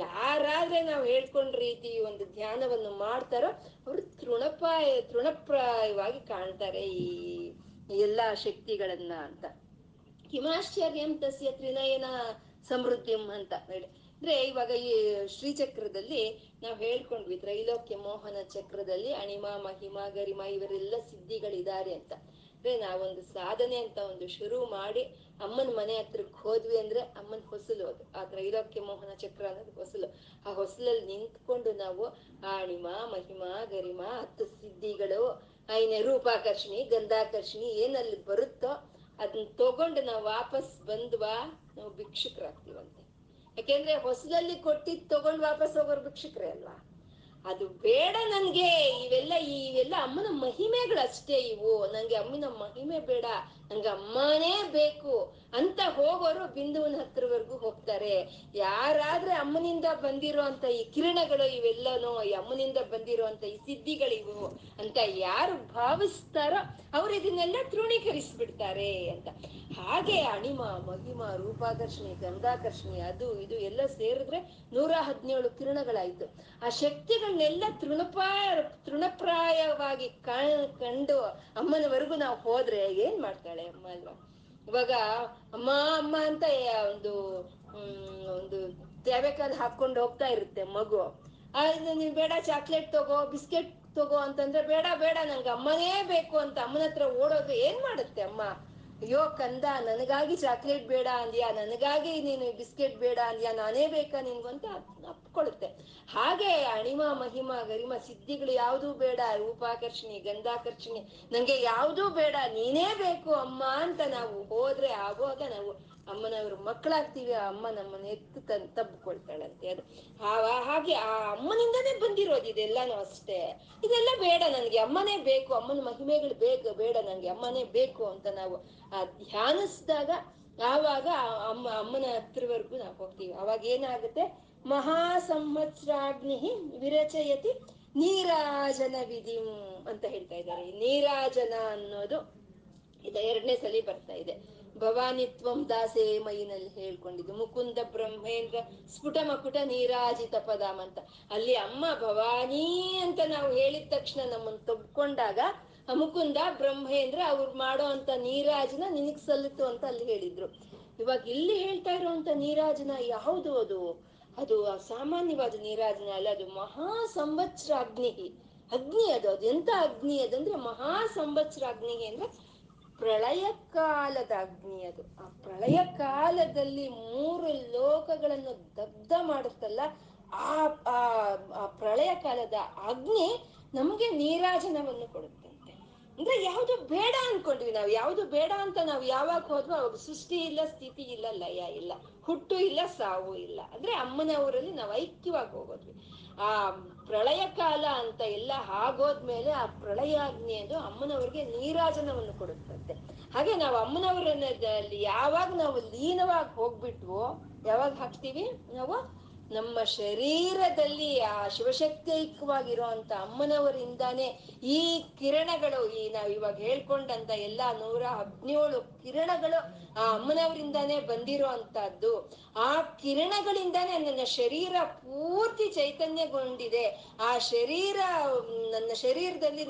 ಯಾರಾದ್ರೆ ನಾವು ಹೇಳ್ಕೊಂಡ ರೀತಿ ಒಂದು ಧ್ಯಾನವನ್ನು ಮಾಡ್ತಾರೋ ಅವರು ತೃಣಪ್ರಾಯವಾಗಿ ಕಾಣ್ತಾರೆ ಈ ಎಲ್ಲಾ ಶಕ್ತಿಗಳನ್ನ ಅಂತ. ಹಿಮಾಶ್ಚರ್ಯಂ ತಸ್ಯ ತ್ರಿನಯನ ಸಮೃದ್ಧಿಂ ಅಂತ ಹೇಳಿ ಅಂದ್ರೆ ಇವಾಗ ಈ ಶ್ರೀಚಕ್ರದಲ್ಲಿ ನಾವು ಹೇಳ್ಕೊಂಡ್ವಿ, ತ್ರೈಲೋಕ್ಯಮೋಹನ ಚಕ್ರದಲ್ಲಿ ಅಣಿಮಾ, ಮಹಿಮಾ, ಗರಿಮಾ ಇವರೆಲ್ಲ ಸಿದ್ಧಿಗಳಿದ್ದಾರೆ ಅಂತ. ಅಂದ್ರೆ ನಾವೊಂದು ಸಾಧನೆ ಅಂತ ಒಂದು ಶುರು ಮಾಡಿ ಅಮ್ಮನ ಮನೆ ಹತ್ರಕ್ಕೆ ಹೋದ್ವಿ ಅಂದ್ರೆ ಅಮ್ಮನ ಹೊಸಲು ಅದು, ಆ ತ್ರೈಲೋಕ್ಯಮೋಹನ ಚಕ್ರ ಅನ್ನೋದು ಹೊಸಲು. ಆ ಹೊಸಲಲ್ಲಿ ನಿಂತ್ಕೊಂಡು ನಾವು ಅಣಿಮಾ, ಮಹಿಮಾ, ಗರಿಮಾ, 10 ಸಿದ್ಧಿಗಳು, ಐನೇ ರೂಪಾಕರ್ಷಿಣಿ, ಗಂಧಾಕರ್ಷಿಣಿ ಏನಲ್ಲಿ ಬರುತ್ತೋ ಅದನ್ನ ತಗೊಂಡು ನಾವು ವಾಪಸ್ ಬಂದ್ವಾ, ನಾವು ಭಿಕ್ಷುಕರಾಗ್ತೀವಂತೆ. ಯಾಕೆಂದ್ರೆ ಹೊಸದಲ್ಲಿ ಕೊಟ್ಟಿದ್ ತಗೊಂಡು ವಾಪಸ್ ಹೋಗೋರು ಭಿಕ್ಷುಕರೇ ಅಲ್ವಾ. ಅದು ಬೇಡ ನನ್ಗೆ, ಇವೆಲ್ಲ ಅಮ್ಮನ ಮಹಿಮೆಗಳಷ್ಟೇ ಇವು, ನಂಗೆ ಅಮ್ಮನ ಮಹಿಮೆ ಬೇಡ, ನಂಗೆ ಅಮ್ಮನೇ ಬೇಕು ಅಂತ ಹೋಗೋರು ಬಿಂದುವಿನ ಹತ್ರವರೆಗೂ ಹೋಗ್ತಾರೆ. ಯಾರಾದ್ರೆ ಅಮ್ಮನಿಂದ ಬಂದಿರೋ ಅಂತ ಈ ಕಿರಣಗಳು ಇವೆಲ್ಲನೋ, ಈ ಅಮ್ಮನಿಂದ ಬಂದಿರೋ ಅಂತ ಈ ಸಿದ್ಧಿಗಳಿವು ಅಂತ ಯಾರು ಭಾವಿಸ್ತಾರೋ ಅವ್ರು ಇದನ್ನೆಲ್ಲ ತೃಣೀಕರಿಸ್ಬಿಡ್ತಾರೆ ಅಂತ. ಹಾಗೆ ಅಣಿಮ, ಮಹಿಮ, ರೂಪಾಕರ್ಷಣೆ, ಗಂಧಾಕರ್ಷಣೆ ಅದು ಇದು ಎಲ್ಲ ಸೇರಿದ್ರೆ 117 ಕಿರಣಗಳಾಯ್ತು. ಆ ಶಕ್ತಿಗಳನ್ನೆಲ್ಲ ತೃಣಪ್ರಾಯವಾಗಿ ಕಂಡು ಅಮ್ಮನವರೆಗೂ ನಾವು ಹೋದ್ರೆ ಏನ್ ಮಾಡ್ತಾಳೆ ಅಮ್ಮ ಅಲ್ವಾ. ಇವಾಗ ಅಮ್ಮ ಅಮ್ಮ ಅಂತ ಒಂದು ಒಂದು ತ್ಯಾಬೇಕಾದ್ ಹಾಕೊಂಡು ಹೋಗ್ತಾ ಇರುತ್ತೆ ಮಗು. ನೀನ್ ಬೇಡ ಚಾಕ್ಲೇಟ್ ತಗೋ, ಬಿಸ್ಕೆಟ್ ತಗೋ ಅಂತಂದ್ರೆ ಬೇಡ ಬೇಡ ನಂಗೆ ಅಮ್ಮನೇ ಬೇಕು ಅಂತ ಅಮ್ಮನ ಹತ್ರ ಓಡೋದು. ಏನ್ ಮಾಡುತ್ತೆ ಅಮ್ಮ? ಅಯ್ಯೋ ಕಂದ, ನನಗಾಗಿ ಚಾಕ್ಲೇಟ್ ಬೇಡ ಅಂದ್ಯಾ, ನನಗಾಗಿ ನೀನು ಬಿಸ್ಕೆಟ್ ಬೇಡ ಅಂದ್ಯಾ, ನಾನೇ ಬೇಕಾ ನಿನ್ಗು ಅಂತ ಅಪ್ಕೊಳ್ಳುತ್ತೆ. ಹಾಗೆ ಅಣಿಮ, ಮಹಿಮ, ಗರಿಮ ಸಿದ್ಧಿಗಳು ಯಾವುದೂ ಬೇಡ, ರೂಪಾಕರ್ಷಣೆ, ಗಂಧಾಕರ್ಷಣೆ ನಂಗೆ ಯಾವುದೂ ಬೇಡ, ನೀನೇ ಬೇಕು ಅಮ್ಮ ಅಂತ ನಾವು ಹೋದ್ರೆ ಆಗುವಾಗ ನಾವು ಅಮ್ಮನವರು ಮಕ್ಕಳಾಗ್ತೀವಿ. ಅಮ್ಮ ನಮ್ಮನ್ನ ಎತ್ತು ತಬ್ಕೊಳ್ತಾಳಂತೆ. ಅದು ಹಾಗೆ ಆ ಅಮ್ಮನಿಂದನೇ ಬಂದಿರೋದು ಇದೆಲ್ಲಾನು ಅಷ್ಟೇ. ಇದೆಲ್ಲ ಬೇಡ ನನ್ಗೆ, ಅಮ್ಮನೇ ಬೇಕು, ಅಮ್ಮನ ಮಹಿಮೆಗಳು ಬೇಕು, ಬೇಡ ನಂಗೆ ಅಮ್ಮನೇ ಬೇಕು ಅಂತ ನಾವು ಧ್ಯಾನಿಸಿದಾಗ ಆವಾಗ ಅಮ್ಮನ ಹತ್ರವರೆಗೂ ನಾವು ಹೋಗ್ತೀವಿ. ಅವಾಗ ಏನಾಗುತ್ತೆ? ಮಹಾ ಸಂವತ್ಸರಾಗ್ನಿ ವಿರಚಯತಿ ನೀರಾಜನ ವಿಧಿಂ ಅಂತ ಹೇಳ್ತಾ ಇದ್ದಾರೆ. ನೀರಾಜನ ಅನ್ನೋದು ಇದು 2ನೇ ಸಲ ಬರ್ತಾ ಇದೆ. ಭವಾನಿತ್ವಂ ದಾಸೇ ಮೈನಲ್ಲಿ ಹೇಳ್ಕೊಂಡಿದ್ದು ಮುಕುಂದ ಬ್ರಹ್ಮೇಂದ್ರ ಸ್ಫುಟ ಮಕುಟ ನೀರಾಜಿತ ಪದಾಮ್ ಅಂತ. ಅಲ್ಲಿ ಅಮ್ಮ ಭವಾನಿ ಅಂತ ನಾವು ಹೇಳಿದ ತಕ್ಷಣ ನಮ್ಮನ್ನು ತಬ್ಕೊಂಡಾಗ ಮುಕುಂದ ಬ್ರಹ್ಮೇಂದ್ರ ಅವ್ರು ಮಾಡೋ ಅಂತ ನೀರಾಜನ ನಿನಗ್ ಸಲ್ಲಿತು ಅಂತ ಅಲ್ಲಿ ಹೇಳಿದ್ರು. ಇವಾಗ ಇಲ್ಲಿ ಹೇಳ್ತಾ ಇರೋಂತ ನೀರಾಜನ ಯಾವುದು? ಅದು ಸಾಮಾನ್ಯವಾದ ನೀರಾಜನ ಅಲ್ಲ, ಅದು ಮಹಾ ಸಂವತ್ಸರ ಅಗ್ನಿ. ಅಗ್ನಿ ಅದು ಎಂತ ಅಗ್ನಿ ಅದಂದ್ರೆ ಮಹಾ ಸಂವತ್ಸರ ಅಗ್ನಿ ಅಂದ್ರೆ ಪ್ರಳಯ ಕಾಲದ ಅಗ್ನಿ ಅದು. ಆ ಪ್ರಳಯ ಕಾಲದಲ್ಲಿ ಮೂರು ಲೋಕಗಳನ್ನು ದಗ್ಧ ಮಾಡುತ್ತಲ್ಲ ಆ ಆ ಪ್ರಳಯ ಕಾಲದ ಅಗ್ನಿ ನಮ್ಗೆ ನೀರಾಜನವನ್ನು ಕೊಡುತ್ತಂತೆ. ಅಂದ್ರೆ ಯಾವುದು ಬೇಡ ಅನ್ಕೊಂಡ್ವಿ ನಾವು, ಯಾವುದು ಬೇಡ ಅಂತ ನಾವು ಯಾವಾಗ ಹೋದ್ರೂ ಅವಾಗ ಸೃಷ್ಟಿ ಇಲ್ಲ, ಸ್ಥಿತಿ ಇಲ್ಲ, ಲಯ ಇಲ್ಲ, ಹುಟ್ಟು ಇಲ್ಲ, ಸಾವು ಇಲ್ಲ. ಅಂದ್ರೆ ಅಮ್ಮನವರಲ್ಲಿ ನಾವು ಐಕ್ಯವಾಗಿ ಹೋಗೋದ್ವಿ. ಆ ಪ್ರಳಯ ಕಾಲ ಅಂತ ಎಲ್ಲ ಆಗೋದ್ಮೇಲೆ ಆ ಪ್ರಳಯಾಗ್ನಿ ಅದು ಅಮ್ಮನವ್ರಿಗೆ ನೀರಾಜನವನ್ನು ಕೊಡುತ್ತಂತೆ. ಹಾಗೆ ನಾವು ಅಮ್ಮನವರಲ್ಲಿ ಯಾವಾಗ ನಾವು ಲೀನವಾಗಿ ಹೋಗ್ಬಿಟ್ವೋ, ಯಾವಾಗ ಹಾಕ್ತೀವಿ ನಾವು ನಮ್ಮ ಶರೀರದಲ್ಲಿ ಆ ಶಿವಶಕ್ತಿ ಐಕ್ಯವಾಗಿರುವಂತ ಅಮ್ಮನವರಿಂದಾನೇ ಈ ಕಿರಣಗಳು, ಈ ನಾವಿವಾಗ ಹೇಳ್ಕೊಂಡಂತ ಎಲ್ಲಾ 117 ಕಿರಣಗಳು ಆ ಅಮ್ಮನವರಿಂದಾನೇ ಬಂದಿರೋ ಅಂತದ್ದು. ಆ ಕಿರಣಗಳಿಂದಾನೇ ನನ್ನ ಶರೀರ ಪೂರ್ತಿ ಚೈತನ್ಯಗೊಂಡಿದೆ. ಆ ಶರೀರ, ನನ್ನ ಶರೀರದಲ್ಲಿ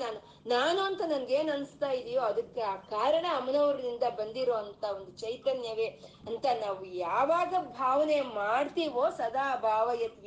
ನಾನು ಅಂತ ನನ್ಗೇನ್ ಅನ್ಸ್ತಾ ಇದೆಯೋ ಅದಕ್ಕೆ ಆ ಕಾರಣ ಅಮ್ಮನವರಿಂದ ಬಂದಿರೋ ಅಂತ ಒಂದು ಚೈತನ್ಯವೇ ಅಂತ ನಾವು ಯಾವಾಗ ಭಾವನೆ ಮಾಡ್ತೀವೋ ಸದಾ ಭಾವಯತ್